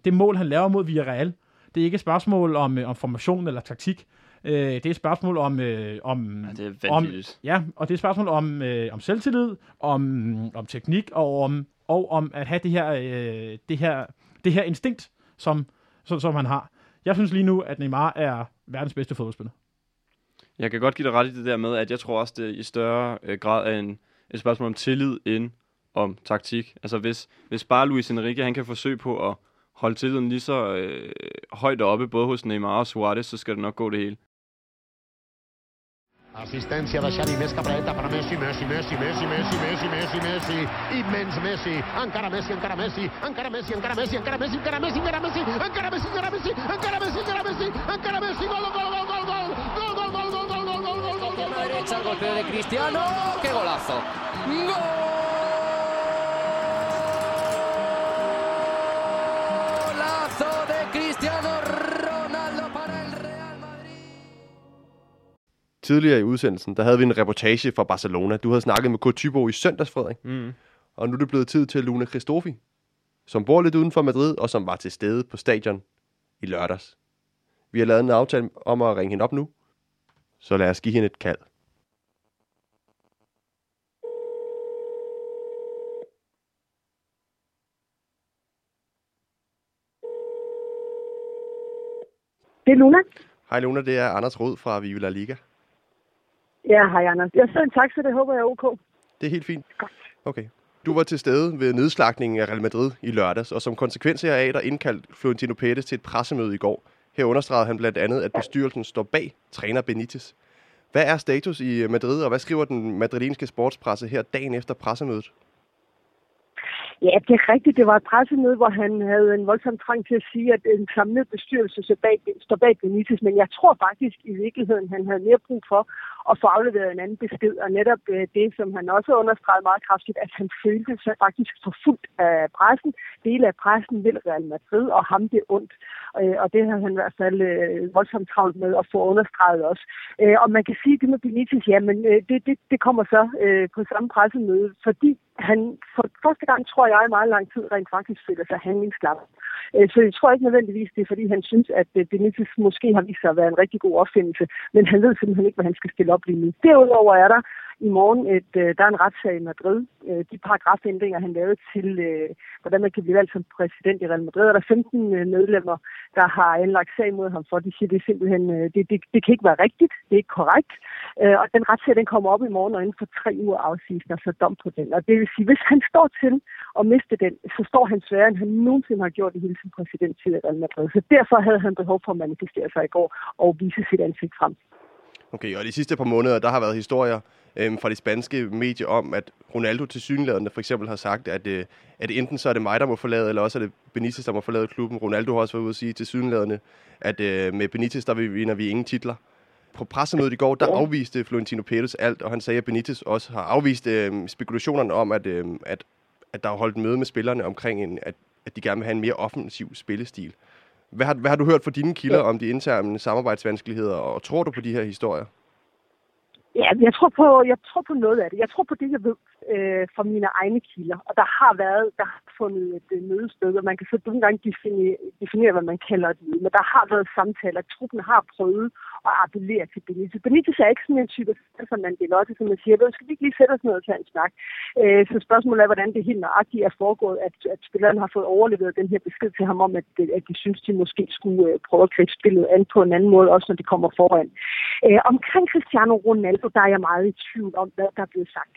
Det mål, han laver mod Villarreal, det er ikke et spørgsmål om formation eller taktik. Det er et spørgsmål og det er et spørgsmål om selvtillid, om teknik og om at have det her instinkt, som han har. Jeg synes lige nu, at Neymar er verdens bedste fodboldspiller. Jeg kan godt give dig ret i det der med, at jeg tror også, det i større grad er et spørgsmål om tillid end om taktik. Altså hvis bare Luis Enrique, han kan forsøge på at holde tilliden lige så højt oppe, både hos Neymar og Suárez, så skal det nok gå det hele. Assistencia de Xavi, més capareta per Messi, immens Messi, encara Messi, gol, a derecha, el golpeo de Cristiano, qué golazo, gol! Tidligere i udsendelsen, der havde vi en reportage fra Barcelona. Du havde snakket med Kurt Thyboe i søndags, Frederik. Mm. Og nu er det blevet tid til Luna Christofi, som bor lidt uden for Madrid, og som var til stede på stadion i lørdags. Vi har lavet en aftale om at ringe hende op nu, så lad os give hende et kald. Det er Luna. Hej Luna, det er Anders Rød fra Vive La Liga. Ja, hej Anders. Jeg sidder i en taxa, det håber jeg er ok. Det er helt fint. Godt. Okay. Du var til stede ved nedslagningen af Real Madrid i lørdags, og som konsekvens heraf, der indkaldte Florentino Pérez til et pressemøde i går. Her understregede han blandt andet, at bestyrelsen står bag træner Benitez. Hvad er status i Madrid, og hvad skriver den madrilenske sportspresse her dagen efter pressemødet? Ja, det er rigtigt. Det var et pressemøde, hvor han havde en voldsom trang til at sige, at en samlet bestyrelse står bag Benitez. Men jeg tror faktisk i virkeligheden, han havde mere brug for at få afleveret en anden besked. Og netop det, som han også understregede meget kraftigt, at han følte sig faktisk forfulgt af pressen. Dele af pressen vil Real Madrid, og ham det ondt. Og det har han i hvert fald voldsomt travlt med at få understreget også. Og man kan sige det med Benitez, jamen det kommer så på samme pressemøde, fordi han for første gang, tror jeg, i meget lang tid rent faktisk føler sig handlingslappet. Så jeg tror ikke nødvendigvis, det er, fordi han synes, at Benitez måske har vist sig at være en rigtig god opfindelse, men han ved simpelthen ikke, hvad han skal stille op lige nu. Derudover er der i morgen, der er en retssag i Madrid. De paragrafændringer, han lavede til, hvordan man kan blive valgt som præsident i Real Madrid, og der er 15 medlemmer, der har anlagt sag mod ham, for de siger, det er simpelthen, det kan ikke være rigtigt, det er ikke korrekt. Og den retssag, den kommer op i morgen, og inden for 3 uger afsiges der så dom på den. Og det vil sige, hvis han står til at miste den, så står han sværere, end han nogensinde har gjort i hele sin præsidenttid i Real Madrid. Så derfor havde han behov for at manifestere sig i går og vise sit ansigt frem. Okay, og de sidste par måneder, der har været historier fra de spanske medier om, at Ronaldo tilsyneladende for eksempel har sagt, at enten så er det mig, der må forlade, eller også er det Benitez, der må forlade klubben. Ronaldo har også været ude at sige tilsyneladende, at med Benitez, der vinder vi ingen titler. På pressemødet i går, der afviste Florentino Pérez alt, og han sagde, at Benitez også har afvist spekulationerne om, at der har holdt møde med spillerne omkring, at de gerne vil have en mere offensiv spillestil. Hvad har du hørt fra dine kilder om de interne samarbejdsvanskeligheder, og tror du på de her historier? Ja, jeg tror på noget af det. Jeg tror på det, jeg ved fra mine egne kilder. Og der har fundet et mødested, og man kan så nogle gange definere, hvad man kalder det. Men der har været samtaler. Truppen har prøvet at appellere til Benitez. Benitez er ikke sådan en type, som man deler til, som man siger, skal vi ikke lige sætte os ned og tage en snak? Så spørgsmålet er, hvordan det helt nøjagtigt er foregået, at spillerne har fået overleveret den her besked til ham om, at de synes, de måske skulle prøve at gribe spillet an på en anden måde, også når de kommer foran. Omkring Cristiano Ronaldo, der er jeg meget i tvivl om, hvad der er blevet sagt.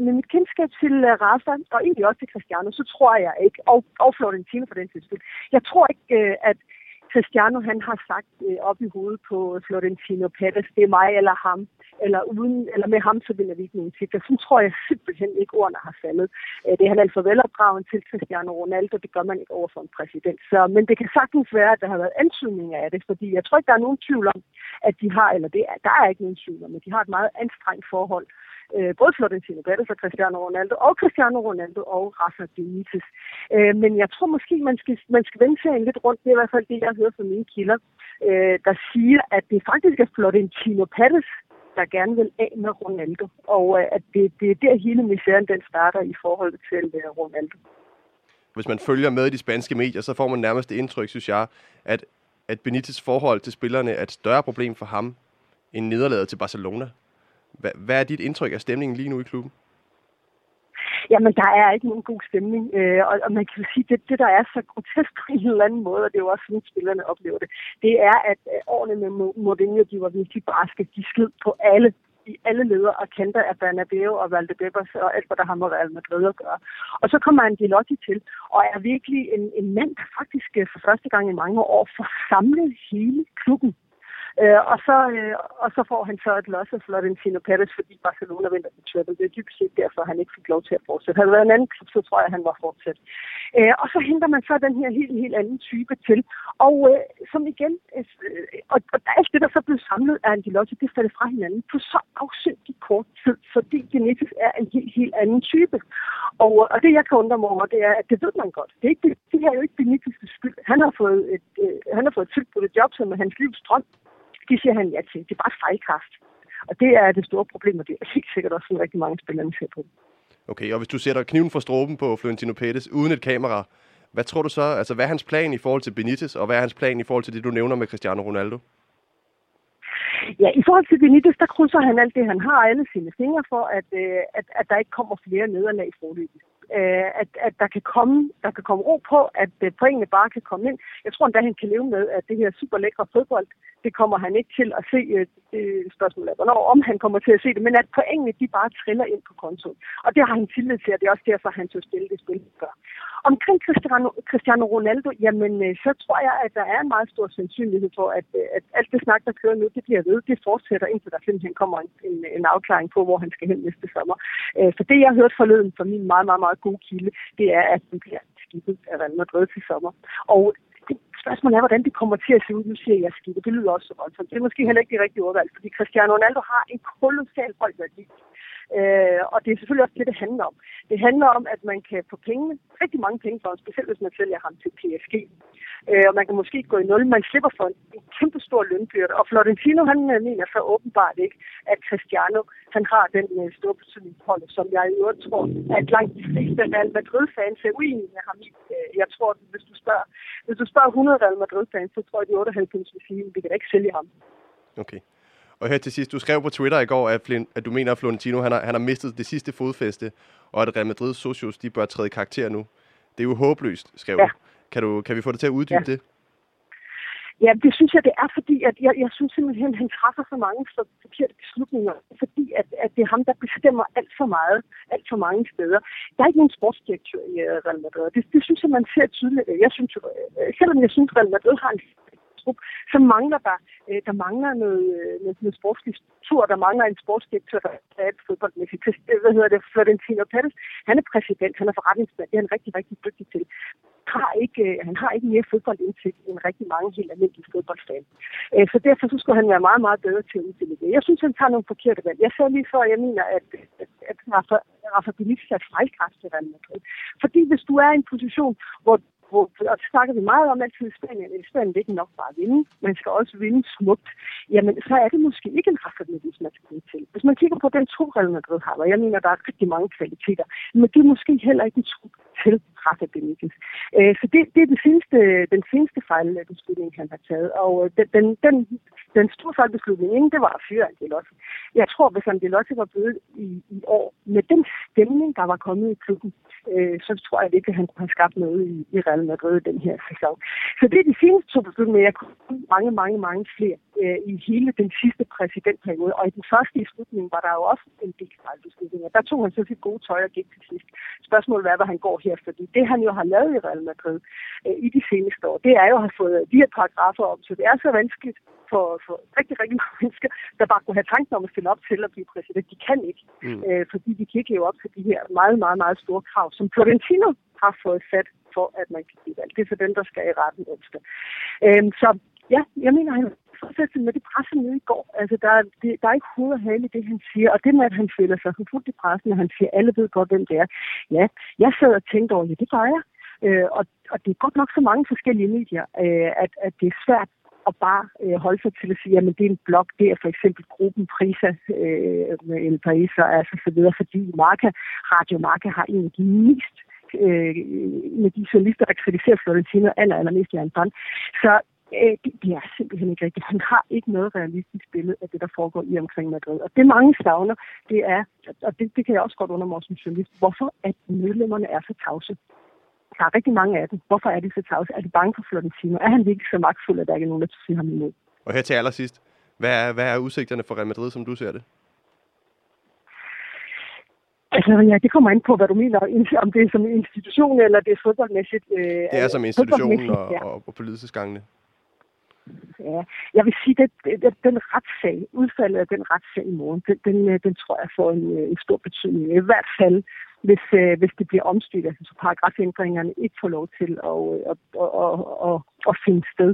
Med mit kendskab til Rafa, og egentlig også til Cristiano, så tror jeg ikke, og Florentino for den tids skyld, jeg tror ikke, at Cristiano han har sagt op i hovedet på Florentino Pérez, det er mig eller ham, eller med ham, så vinder vi ikke nogen titler. Så tror jeg simpelthen ikke, ordene har faldet. Det er han alt for velopdragen til Cristiano Ronaldo, det gør man ikke over for en præsident. Men det kan sagtens være, at der har været antydninger af det, fordi jeg tror ikke, der er nogen tvivl om, at de har, eller der er ikke nogen tvivl om, at de har et meget anstrengt forhold. Både Florentino Pérez og Cristiano Ronaldo og Rafa Benitez. Men jeg tror måske, man skal vende sagen lidt rundt. Det er i hvert fald det, jeg hører fra mine kilder, der siger, at det faktisk er Florentino Pérez, der gerne vil af med Ronaldo. Og at det er der hele misæren, den starter i forhold til Ronaldo. Hvis man følger med i de spanske medier, så får man nærmest det indtryk, synes jeg, at Benitez' forhold til spillerne er et større problem for ham end nederlaget til Barcelona. Hvad er dit indtryk af stemningen lige nu i klubben? Jamen, der er ikke nogen god stemning, og man kan jo sige, at det der er så grotesk på en eller anden måde, og det er jo også sådan, spillerne oplever det, det er, at årene med Mourinho, de var virkelig barske, de slid på alle i alle ledere og kanter af Bernabéu og Valdebebas og alt, hvad der har med Real Madrid at gøre. Og så kommer Ancelotti til, og er virkelig en mand, der faktisk for første gang i mange år får samlet hele klubben. Og så får han så et loss af Florentino Pérez, fordi Barcelona venter på triple. Det er dybt set derfor, han ikke fik lov til at fortsætte. Havde det været en anden klub, så tror jeg, han var fortsat. Og så henter man så den her helt anden type til. Og som igen, og alt det, der så blev samlet af Ancelotti, det faldt fra hinanden på så afsindig kort tid, fordi Benitez er en helt anden type. Og det, jeg kan undre mig over, det er, at det ved man godt. Det er jo ikke Benitez' skyld. Han har fået et tilbudt job, som er hans livs drøm. Det siger han ja til. Det er bare et fejlkast. Og det er det store problem, og det er helt sikkert også sådan rigtig mange spillere ser på. Okay, og hvis du sætter kniven for struben på Florentino Pérez uden et kamera, hvad tror du så? Altså, hvad er hans plan i forhold til Benitez, og hvad er hans plan i forhold til det, du nævner med Cristiano Ronaldo? Ja, i forhold til Benitez, der krydser han alt det, han har, alle sine fingre for, at der ikke kommer flere nederlag i forløbet. At der kan komme ro på, at pointene bare kan komme ind. Jeg tror endda, han kan leve med, at det her super lækre fodbold, det kommer han ikke til at se. Spørgsmålet er, hvornår om han kommer til at se det, men at pointene, de bare triller ind på kontoen. Og det har han tillid til, og det er også derfor, han tør spille det spil, han gør. Omkring Cristiano Ronaldo, jamen, så tror jeg, at der er en meget stor sandsynlighed for, at alt det snak, der kører nu, det bliver ved, det fortsætter, indtil der simpelthen kommer en afklaring på, hvor han skal hen næste sommer. For det, jeg hørte forleden fra min meget, meget, meget gode kilde, det er, at han bliver skibet af Real Madrid til sommer. Og spørgsmålet er, hvordan det kommer til at se ud. Nu siger jeg skibet. Det lyder også så voldsomt. Det er måske heller ikke det rigtige ordvalg, fordi Cristiano Ronaldo har en kolossal høj værdi. Og det er selvfølgelig også det, det handler om. Det handler om, at man kan få penge, rigtig mange penge for ham, specielt hvis man sælger ham til PSG. Og man kan måske gå i nul. Man slipper for en kæmpe stor lønbyrde. Og Florentino, han mener så åbenbart ikke, at Cristiano, han har den store betydning for det, som jeg jo tror, at langt de fleste Real Madrid-fans er uenige med ham i. Jeg tror, hvis du spørger 100 Real Madrid-fans, så tror jeg, at de 98 vil sige, at vi kan ikke sælge ham. Okay. Og her til sidst, du skrev på Twitter i går, at du mener, at Florentino han har mistet det sidste fodfæste, og at Real Madrids socios, de bør træde karakter nu. Det er jo håbløst, skrev du. Kan vi få dig til at uddybe det? Ja, det synes jeg, det er, fordi at jeg synes simpelthen, at han træffer så mange forkerte beslutninger, fordi at det er ham, der bestemmer alt for mange steder. Der er ikke nogen sportsdirektør i Real Madrid. Det synes jeg, man ser tydeligt. Jeg synes, selvom jeg synes, Real Madrid har en trup, så mangler der mangler noget sportslig struktur, der mangler en sportsdirektør, der er fodboldmæssigt. Hvad hedder det? Florentino Pérez. Han er præsident, han er forretningsmand, det er han rigtig, rigtig dygtig til. Han har ikke mere fodboldindsigt end rigtig mange helt almindelige fodboldfans. Så derfor så skulle han være meget, meget bedre til at udstille det. Jeg synes, han tager nogle forkerte valg. Jeg sagde lige før, jeg mener, at Rafa Benitez er fejlkræft til Real Madrid. Fordi hvis du er i en position, hvor og så snakker vi meget om altid i Spanien, at Spanien ikke nok bare vinde, man skal også vinde smukt, jamen så er det måske ikke en Rafa Benitez, man skal vinde til. Hvis man kigger på den trup, Real Madrid har, og jeg mener, der er rigtig mange kvaliteter, men det er måske heller ikke en trup til Rafa Benitez. Så det er den seneste fejlbeslutning, han har taget, og den store fejlbeslutning, det var at fyre Ancelotti. Jeg tror, hvis Ancelotti var blevet i år med den stemning, der var kommet i klubben, så tror jeg ikke, at han kunne have skabt noget i Real Madrid den her sæson. Så det er de seneste to beslutninger, jeg kunne have mange flere i hele den sidste præsidentperiode, og i den første i slutningen var der jo også en del fejlbeslutninger. Der tog han så sit gode tøj og gik til sidst. Spørgsmålet er, hvad han går her, fordi det han jo har lavet i Real Madrid i de seneste år, det er jo at have fået de her paragrafer op, så det er så vanskeligt for rigtig, rigtig mange mennesker, der bare kunne have tanken om at stille op til at blive præsident. De kan ikke, fordi de kan ikke leve op til de her meget store krav, som Florentino har fået sat for, at man kan blive valgt. Det er for dem, der skal i retten onsdag. Så ja, jeg mener, han fortsætter med det presse nede i går. Altså, der er ikke hoved og hale i det, han siger. Og det med, at han føler sig fuldt i pressen, og han siger, alle ved godt, hvem det er. Ja, jeg sad og tænkte over, ja, det gør jeg. Og det er godt nok så mange forskellige medier, at det er svært og bare holde sig til at sige, jamen det er en blog, det er for eksempel gruppen Prisa, El País og så videre, fordi Radio Marca har en af de mest, med de journalister, der kritiserer Florentino allermest i Anfang. Så det er simpelthen ikke rigtigt. Han har ikke noget realistisk billede af det, der foregår i omkring Madrid. Og det mange savner, det er, og det kan jeg også godt undermore som journalist, hvorfor at medlemmerne er så tavse. Der er rigtig mange af dem. Hvorfor er de så tavse? Er de bange for Florentino? Er han virkelig så magtfuld, at der ikke er nogen, der siger ham imod? Og her til allersidst, hvad er udsigterne for Real Madrid, som du ser det? Altså, ja, det kommer ind på, hvad du mener, om det er som institution, eller det er fodboldmæssigt. Det er som institution og politisk gangene. Ja, jeg vil sige, at den retssag, udfaldet af den retssag i morgen, den tror jeg får en stor betydning. I hvert fald, hvis det bliver omstyrt, altså, så paragrafændringerne ikke får lov til at finde sted.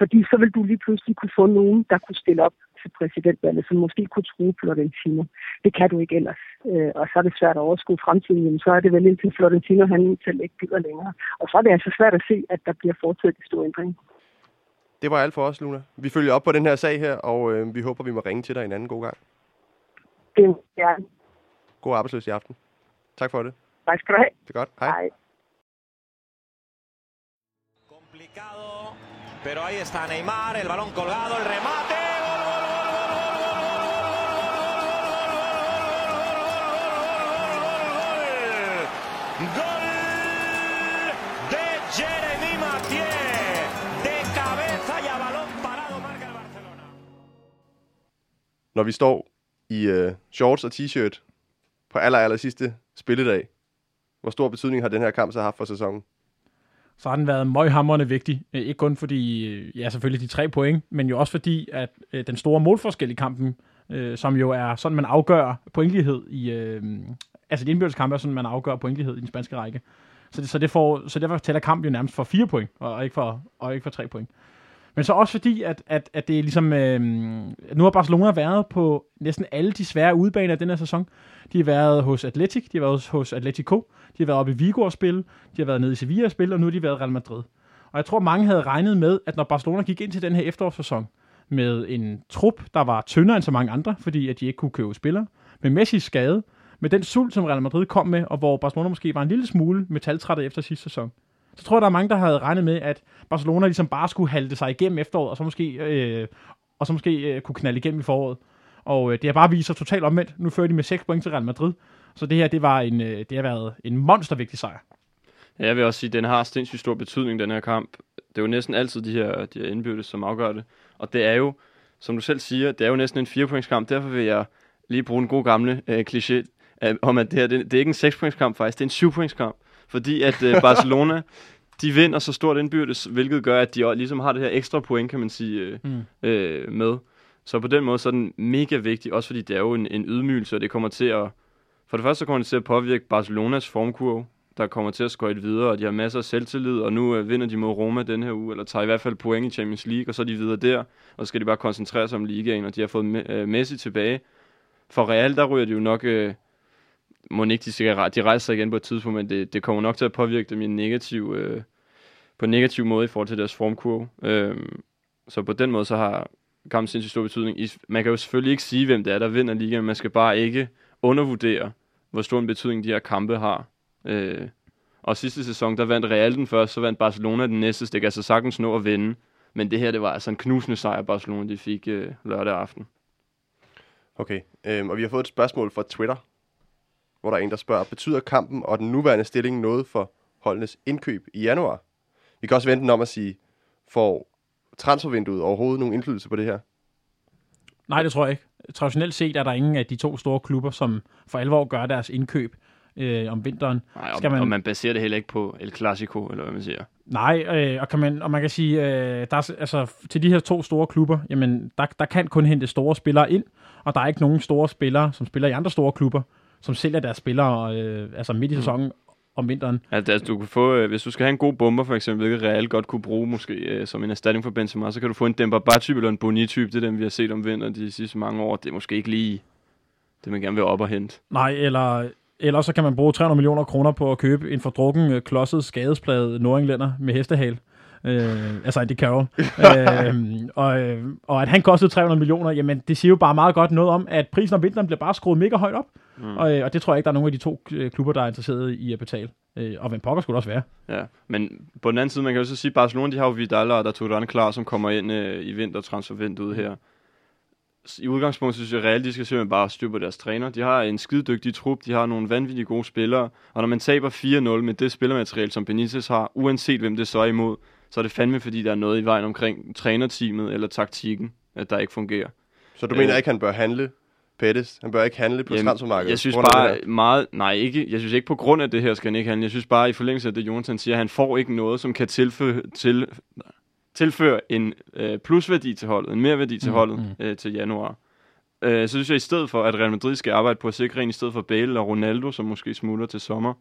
Fordi så vil du lige pludselig kunne få nogen, der kunne stille op til præsidentvalget, som måske kunne true Florentino. Det kan du ikke ellers. Og så er det svært at overskue fremtiden. Jamen, så er det vel indtil Florentino, han selv ikke gider længere. Og så er det altså svært at se, at der bliver foretaget de store ændringer. Det var alt for os, Luna. Vi følger op på den her sag her, og vi håber, vi må ringe til dig en anden god gang. Det ja. God arbejdsløs i aften. Tak for det. Tak skal du have. Det er godt. Hej. Hej. Complicado, pero ahí está Neymar, el balón colgado, el remate. Gol de Jeremy Mathieu. Når vi står i shorts og t-shirt på aller sidste spilledag, hvor stor betydning har den her kamp så haft for sæsonen? Så har den været møghamrende vigtig. Ikke kun fordi, ja selvfølgelig de 3 point, men jo også fordi, at den store målforskel i kampen, som jo er sådan, man afgør pointlighed i... altså de indbyrdes kampe er sådan, man afgør pointlighed i den spanske række. Så derfor tæller kampen jo nærmest for 4 point, og ikke for 3 point. Men så også fordi, at det er ligesom... nu har Barcelona været på næsten alle de svære udebaner den her sæson. De har været hos Atletic, de har været hos Atletico, de har været oppe i Vigo at spille, de har været nede i Sevilla at spille, og nu har de været i Real Madrid. Og jeg tror, mange havde regnet med, at når Barcelona gik ind til den her efterårssæson med en trup, der var tyndere end så mange andre, fordi at de ikke kunne købe spillere, med Messis skade, med den sult, som Real Madrid kom med, og hvor Barcelona måske var en lille smule metaltrætte efter sidste sæson, så tror jeg, der er mange, der havde regnet med, at Barcelona ligesom bare skulle halte sig igennem efteråret, og så måske, kunne knalde igennem i foråret. Og det har bare vist sig totalt omvendt. Nu fører de med 6 point til Real Madrid. Så det her, det har været en monstervigtig sejr. Ja, jeg vil også sige, at den har sindssygt stor betydning, den her kamp. Det er jo næsten altid de her indbyrdes, som afgør det. Og det er jo, som du selv siger, det er jo næsten en 4-pointskamp. Derfor vil jeg lige bruge en god gamle kliché om, at det her, det er ikke en 6-pointskamp faktisk, det er en 7-pointskamp. Fordi at Barcelona, de vinder så stort indbyrdes, hvilket gør, at de også ligesom har det her ekstra point, kan man sige, med. Så på den måde, så er den mega vigtig, også fordi det er jo en ydmygelse, og det kommer til at... For det første, så kommer det til at påvirke Barcelonas formkurve, der kommer til at skøjte videre, og de har masser af selvtillid, og nu vinder de mod Roma den her uge, eller tager i hvert fald point i Champions League, og så er de videre der, og så skal de bare koncentrere sig om ligaen, og de har fået Messi tilbage. For Real, der ryger de jo nok... de rejser sig igen på et tidspunkt, men det kommer nok til at påvirke dem i en negativ, på en negativ måde i forhold til deres formkurve. Så på den måde, så har kampen sindssygt stor betydning. Man kan jo selvfølgelig ikke sige, hvem det er, der vinder ligaen, man skal bare ikke undervurdere, hvor stor en betydning de her kampe har. Og sidste sæson, der vandt Real den første, så vandt Barcelona den næste, så det kan så sagtens nå at vinde. Men det her, det var altså en knusende sejr, Barcelona de fik lørdag aften. Okay, og vi har fået et spørgsmål fra Twitter, hvor der er en, der spørger, betyder kampen og den nuværende stilling noget for holdenes indkøb i januar? Vi kan også vente den om at sige, får transfervinduet overhovedet nogen indflydelse på det her? Nej, det tror jeg ikke. Traditionelt set er der ingen af de to store klubber, som for alvor gør deres indkøb om vinteren. Nej, og man baserer det heller ikke på El Clasico, eller hvad man siger. Nej, man kan sige, til de her to store klubber, jamen, der kan kun hente store spillere ind, og der er ikke nogen store spillere, som spiller i andre store klubber, som sælger deres spillere midt i sæsonen om vinteren. Altså, du kan få, hvis du skal have en god bomber, for eksempel, hvilket Real godt kunne bruge måske som en erstatning for Benzema, så kan du få en Dembaba-type eller en Boni-type. Det er dem, vi har set om vinteren de sidste mange år. Det er måske ikke lige det, man gerne vil op og hente. Nej, eller så kan man bruge 300 millioner kroner på at købe en fordrukken, klodset, skadesplaget nordenglænder med hestehale. Andy Carroll. Og at han kostede 300 millioner, jamen det siger jo bare meget godt noget om, at prisen om vinteren bliver bare skruet mega højt op. Og det tror jeg ikke, der er nogen af de to klubber, der er interesseret i at betale. Og hvem pokker skulle det også være? Ja, men på den anden side, man kan jo så sige, at Barcelona, de har jo Vidal og der Turan klar, som kommer ind i vintertransfervinduet her. I udgangspunktet synes jeg, at Real, de skal simpelthen bare styre på deres træner. De har en skidedygtig trup, de har nogle vanvittige gode spillere, og når man taber 4-0 med det spillermateriale, som Benitez har, uanset hvem det så er imod, så er det fandme, fordi der er noget i vejen omkring trænerteamet eller taktikken, at der ikke fungerer. Så du mener ikke, han bør handle, Pérez? Han bør ikke handle på transfermarkedet? Jeg synes bare meget... Nej, ikke. Jeg synes ikke på grund af det her skal han ikke handle. Jeg synes bare i forlængelse af det, Jonathan siger, at han får ikke noget, som kan tilføre en plusværdi til holdet, en merværdi til holdet til januar. Så synes jeg i stedet for, at Real Madrid skal arbejde på at sikre en i stedet for Bale og Ronaldo, som måske smutter til sommer,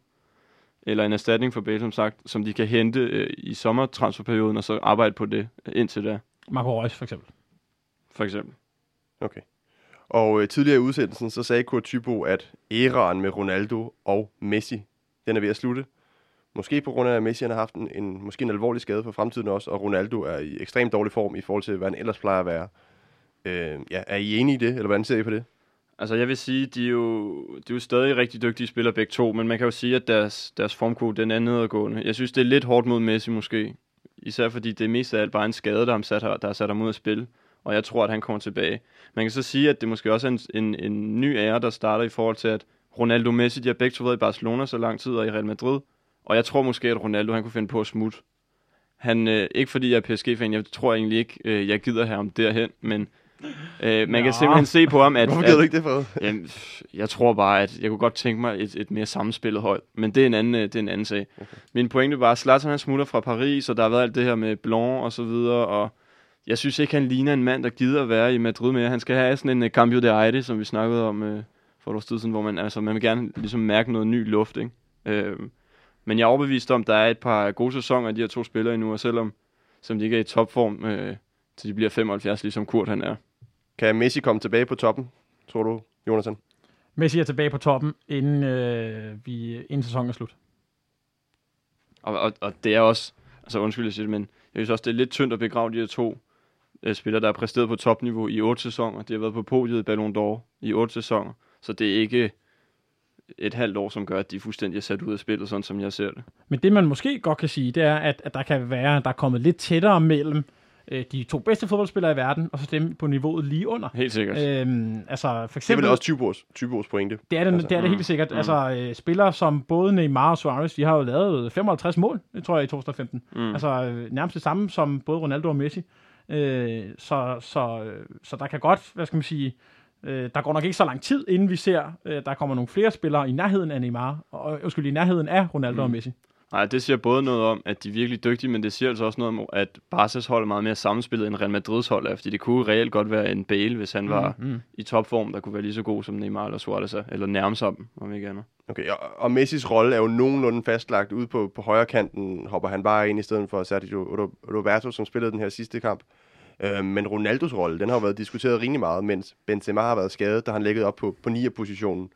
eller en erstatning for Bale, som sagt, som de kan hente i sommertransferperioden, og så arbejde på det indtil da. Marco Reus, for eksempel. Okay. Og tidligere i udsendelsen, så sagde Kurt Thyboe, at æraen med Ronaldo og Messi, den er ved at slutte. Måske på grund af, at Messi har haft en alvorlig skade for fremtiden også, og Ronaldo er i ekstremt dårlig form i forhold til, hvad han ellers plejer at være. Er I enige i det, eller hvordan ser I på det? Altså jeg vil sige, de er jo stadig rigtig dygtige spillere begge to, men man kan jo sige, at deres formkurve den er nedadgående. Jeg synes, det er lidt hårdt mod Messi måske, især fordi det mest af alt bare en skade, der har sat ham ud at spille, og jeg tror, at han kommer tilbage. Man kan så sige, at det måske også er en ny ære, der starter i forhold til, at Ronaldo og Messi, de har begge to været i Barcelona så lang tid og i Real Madrid, og jeg tror måske, at Ronaldo han kunne finde på at smutte. Han, ikke fordi jeg er PSG-fan, jeg tror egentlig ikke, jeg gider have ham derhen, men... man kan simpelthen se på ham, at... Hvorfor gider du ikke det for? Jeg tror bare, at jeg kunne godt tænke mig et mere sammenspillet hold. Men det er en anden sag. Okay. Min pointe var, at Zlatan han smutter fra Paris, og der har været alt det her med Blanc og så videre. Og jeg synes ikke, han ligner en mand, der gider at være i Madrid mere. Han skal have sådan en Cambio de Aire, som vi snakkede om for et års tid siden, hvor man vil gerne ligesom mærke noget ny luft. Ikke? Men jeg er overbevist om, at der er et par gode sæsoner af de her to spillere endnu, og selvom de ikke er i topform... til de bliver 75, ligesom Kurt han er. Kan Messi komme tilbage på toppen, tror du, Jonathan? Messi er tilbage på toppen, inden sæsonen er slut. Og det er også, altså undskyld jeg siger det, men jeg synes også, det er lidt tyndt at begrave de her to spillere, der er præsteret på topniveau i 8 sæsoner. De har været på podiet i Ballon d'Or i 8 sæsoner, så det er ikke et halvt år, som gør, at de fuldstændig er sat ud af spillet, sådan som jeg ser det. Men det, man måske godt kan sige, det er, at der kan være, at der er kommet lidt tættere mellem de to bedste fodboldspillere i verden, og så dem på niveauet lige under. Helt sikkert. Altså, for eksempel, det er vel også 20 års pointe. Det er det, altså, det er det helt sikkert. Altså, spillere som både Neymar og Suárez, de har jo lavet 55 mål, tror jeg, i 2015. Altså, nærmest det samme som både Ronaldo og Messi. Så der kan godt, hvad skal man sige, der går nok ikke så lang tid, inden vi ser, der kommer nogle flere spillere i nærheden af Neymar, i nærheden af Ronaldo og Messi. Nej, det siger både noget om, at de er virkelig dygtige, men det siger altså også noget om, at Barca's hold er meget mere sammenspillet end Real Madrid's hold, fordi det kunne reelt godt være en Bale, hvis han var i topform, der kunne være lige så god som Neymar eller Suárez, eller nærmest sammen, om ikke andet. Okay, og Messis rolle er jo nogenlunde fastlagt ude på højre kanten, hopper han bare ind i stedet for Sergio Roberto, som spillede den her sidste kamp. Men Ronaldos rolle, den har været diskuteret rimelig meget, mens Benzema har været skadet, da han ligget op på 9'er-positionen.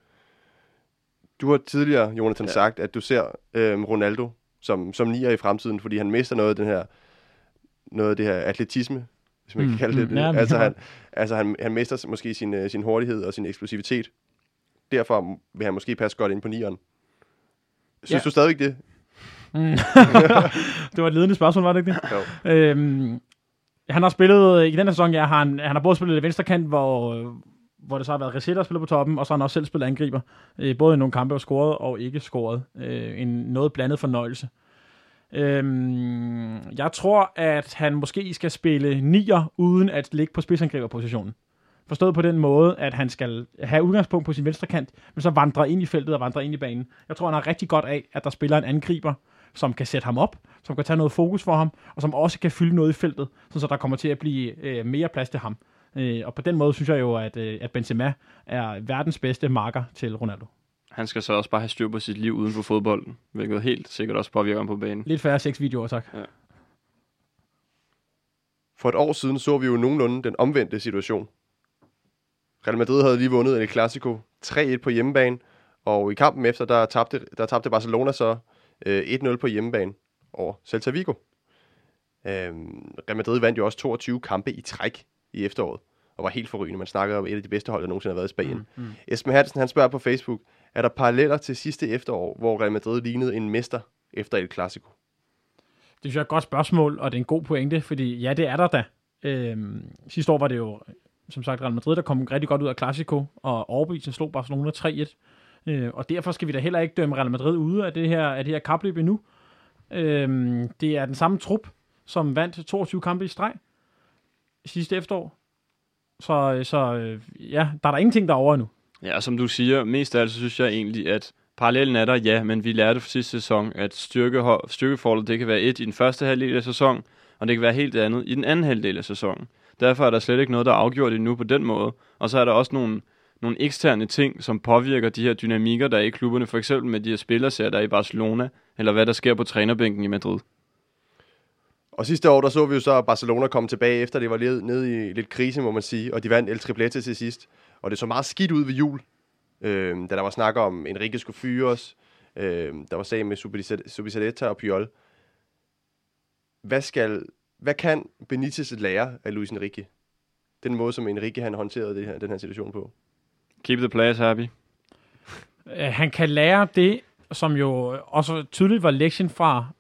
Du har tidligere, Jonathan, sagt, at du ser Ronaldo som 9'er i fremtiden, fordi han mister noget af det her atletisme, hvis man kan kalde det. Han mister måske sin hurtighed og sin eksplosivitet. Derfor vil han måske passe godt ind på 9'eren. Synes du stadigvæk det? Det var et ledende spørgsmål, var det ikke det? Jo. Han har spillet, i den her sæson, han har både spillet i venstre kant, hvor det så har været Reseda, der spiller på toppen, og så har han også selv spillet angriber. Både i nogle kampe, og scoret og ikke scoret. En noget blandet fornøjelse. Jeg tror, at han måske skal spille 9'er, uden at ligge på spidsangriberpositionen. Forstået på den måde, at han skal have udgangspunkt på sin venstre kant, men så vandre ind i feltet og vandre ind i banen. Jeg tror, han har rigtig godt af, at der spiller en angriber, som kan sætte ham op, som kan tage noget fokus for ham, og som også kan fylde noget i feltet, så der kommer til at blive mere plads til ham. Og på den måde synes jeg jo, at Benzema er verdens bedste marker til Ronaldo. Han skal så også bare have styr på sit liv uden for fodbolden, hvilket helt sikkert også påvirker ham på banen. Lidt færre 6 videoer, tak. Ja. For et år siden så vi jo nogenlunde den omvendte situation. Real Madrid havde lige vundet El Clasico 3-1 på hjemmebane, og i kampen efter, der tabte Barcelona så 1-0 på hjemmebane over Celta Vigo. Real Madrid vandt jo også 22 kampe i træk i efteråret, og var helt forrygende. Man snakkede om et af de bedste hold, der nogensinde har været i Spanien. Esben Hansen, han spørger på Facebook, er der paralleller til sidste efterår, hvor Real Madrid lignede en mester efter El Clasico? Det synes jeg er et godt spørgsmål, og det er en god pointe, fordi ja, det er der da. Sidste år var det jo, som sagt, Real Madrid, der kom rigtig godt ud af Clasico, og overbevisende slog Barcelona 3-1. Og derfor skal vi da heller ikke dømme Real Madrid ude af det her kapløb endnu. Det er den samme trup, som vandt 22 kampe i streg sidste efterår. Så der er ingenting derovre endnu. Ja, som du siger, mest af alt så synes jeg egentlig, at parallellen er der, ja, men vi lærte for sidste sæson, at styrkeforholdet, det kan være et i den første halvdel af sæsonen, og det kan være helt andet i den anden halvdel af sæsonen. Derfor er der slet ikke noget, der er afgjort endnu på den måde. Og så er der også nogle eksterne ting, som påvirker de her dynamikker, der er i klubberne, for eksempel med de her spillerserier, der er i Barcelona, eller hvad der sker på trænerbænken i Madrid. Og sidste år, der så vi jo så, at Barcelona kom tilbage efter, det var nede i lidt krise, må man sige, og de vandt El Triplete til sidst. Og det så meget skidt ud ved jul, da der var snak om, Enrique skulle fyres, der var sag med Subizaleta og Puyol. Hvad kan Benitez lære af Luis Enrique? Den måde, som Enrique han håndterede den her situation på. Keep the players happy. Han kan lære det, som jo også tydeligt var lektien fra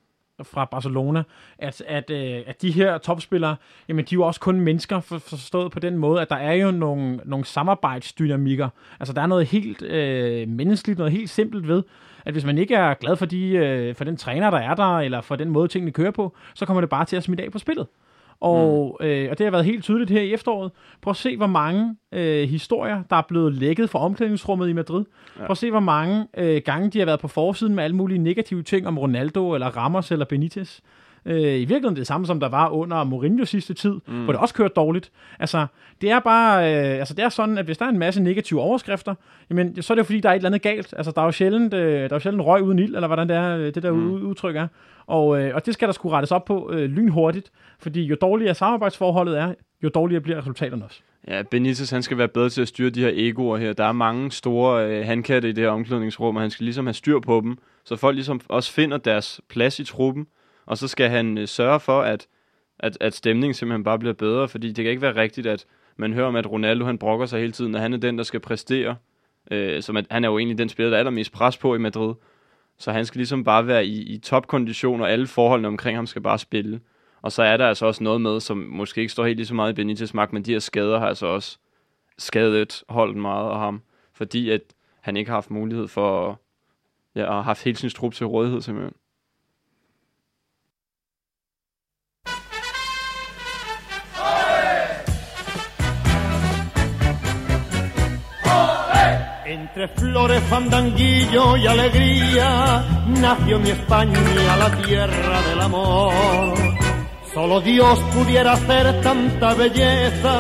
Barcelona, at de her topspillere, jamen de er jo også kun mennesker, forstået på den måde, at der er jo nogle samarbejdsdynamikker. Altså der er noget helt menneskeligt, noget helt simpelt ved, at hvis man ikke er glad for for den træner, der er der, eller for den måde, tingene kører på, så kommer det bare til at smide af på spillet. Og det har været helt tydeligt her i efteråret. Prøv at se, hvor mange historier, der er blevet lækket fra omklædningsrummet i Madrid. Ja. Prøv at se, hvor mange gange de har været på forsiden med alle mulige negative ting om Ronaldo, eller Ramos, eller Benitez. I virkeligheden det samme, som der var under Mourinho sidste tid, hvor det også kørte dårligt. Altså, det er bare, det er sådan, at hvis der er en masse negative overskrifter, jamen, så er det jo fordi, der er et eller andet galt. Altså, der er jo sjældent, røg uden ild, eller hvordan det er, det der udtryk er. Og det skal der sgu rettes op på lynhurtigt, fordi jo dårligere samarbejdsforholdet er, jo dårligere bliver resultaterne også. Ja, Benitez, han skal være bedre til at styre de her egoer her. Der er mange store hankatte i det her omklædningsrum, og han skal ligesom have styr på dem, så folk ligesom også finder deres plads i truppen, og så skal han sørge for, at stemningen simpelthen bare bliver bedre, fordi det kan ikke være rigtigt, at man hører om, at Ronaldo han brokker sig hele tiden, og han er den, der skal præstere. Han er jo egentlig den spiller, der er allermest pres på i Madrid, så han skal ligesom bare være i topkondition, og alle forholdene omkring ham skal bare spille. Og så er der altså også noget med, som måske ikke står helt lige så meget i Benitez magt, men de her skader har altså også skadet holdt meget af ham, fordi at han ikke har haft mulighed for at have haft hele sin trup til rådighed simpelthen. Entre flores, fandanguillo y alegría, nació mi España, la tierra del amor. Solo Dios pudiera hacer tanta belleza,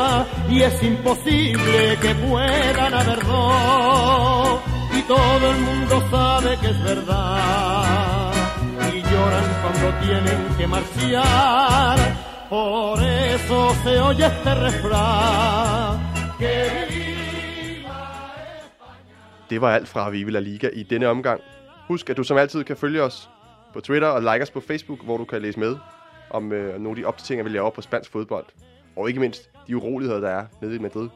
y es imposible que puedan haber dos. Y todo el mundo sabe que es verdad, y lloran cuando tienen que marchar. Por eso se oye este refrán, que det var alt fra Vive La Liga i denne omgang. Husk, at du som altid kan følge os på Twitter og like os på Facebook, hvor du kan læse med om nogle af de opdateringer, vi laver på spansk fodbold. Og ikke mindst de uroligheder, der er nede i Madrid.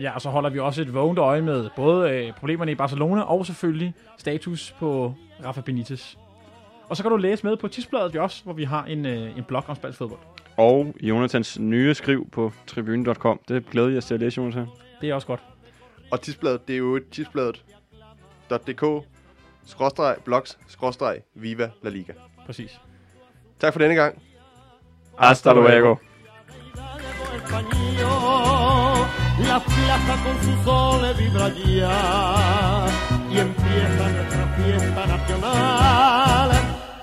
Ja, og så holder vi også et vågent øje med både problemerne i Barcelona og selvfølgelig status på Rafa Benitez. Og så kan du læse med på Tidsbladet også, hvor vi har en blog om spansk fodbold. Og Jonathans nye skriv på tribune.com. Det glæder jeg os til at læse, Jonathan. Det er også godt. Og Tidsbladet, det er jo tidsbladet.dk/blogs/Viva La Liga. Præcis. Tak for denne gang. Hasta luego. La plaza con su sol vibra ya y empieza nuestra fiesta nacional.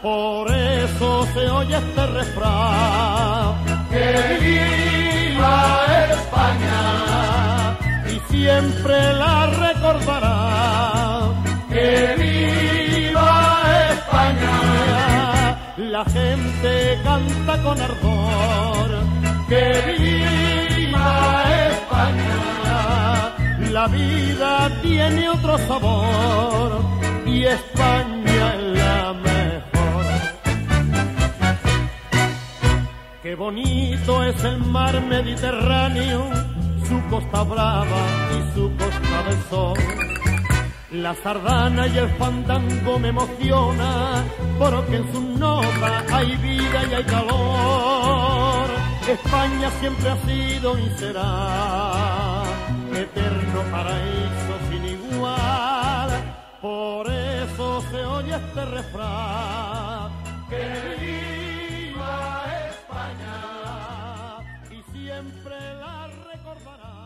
Por eso se oye este refrán, que viva España. Siempre la recordará, que viva España. La gente canta con ardor, que viva España. La vida tiene otro sabor y España es la mejor. Qué bonito es el mar Mediterráneo, su costa brava y su costa del sol. La sardana y el fandango me emociona, porque en sus notas hay vida y hay calor. España siempre ha sido y será eterno paraíso sin igual. Por eso se oye este refrán, que viva España y siempre la recordará.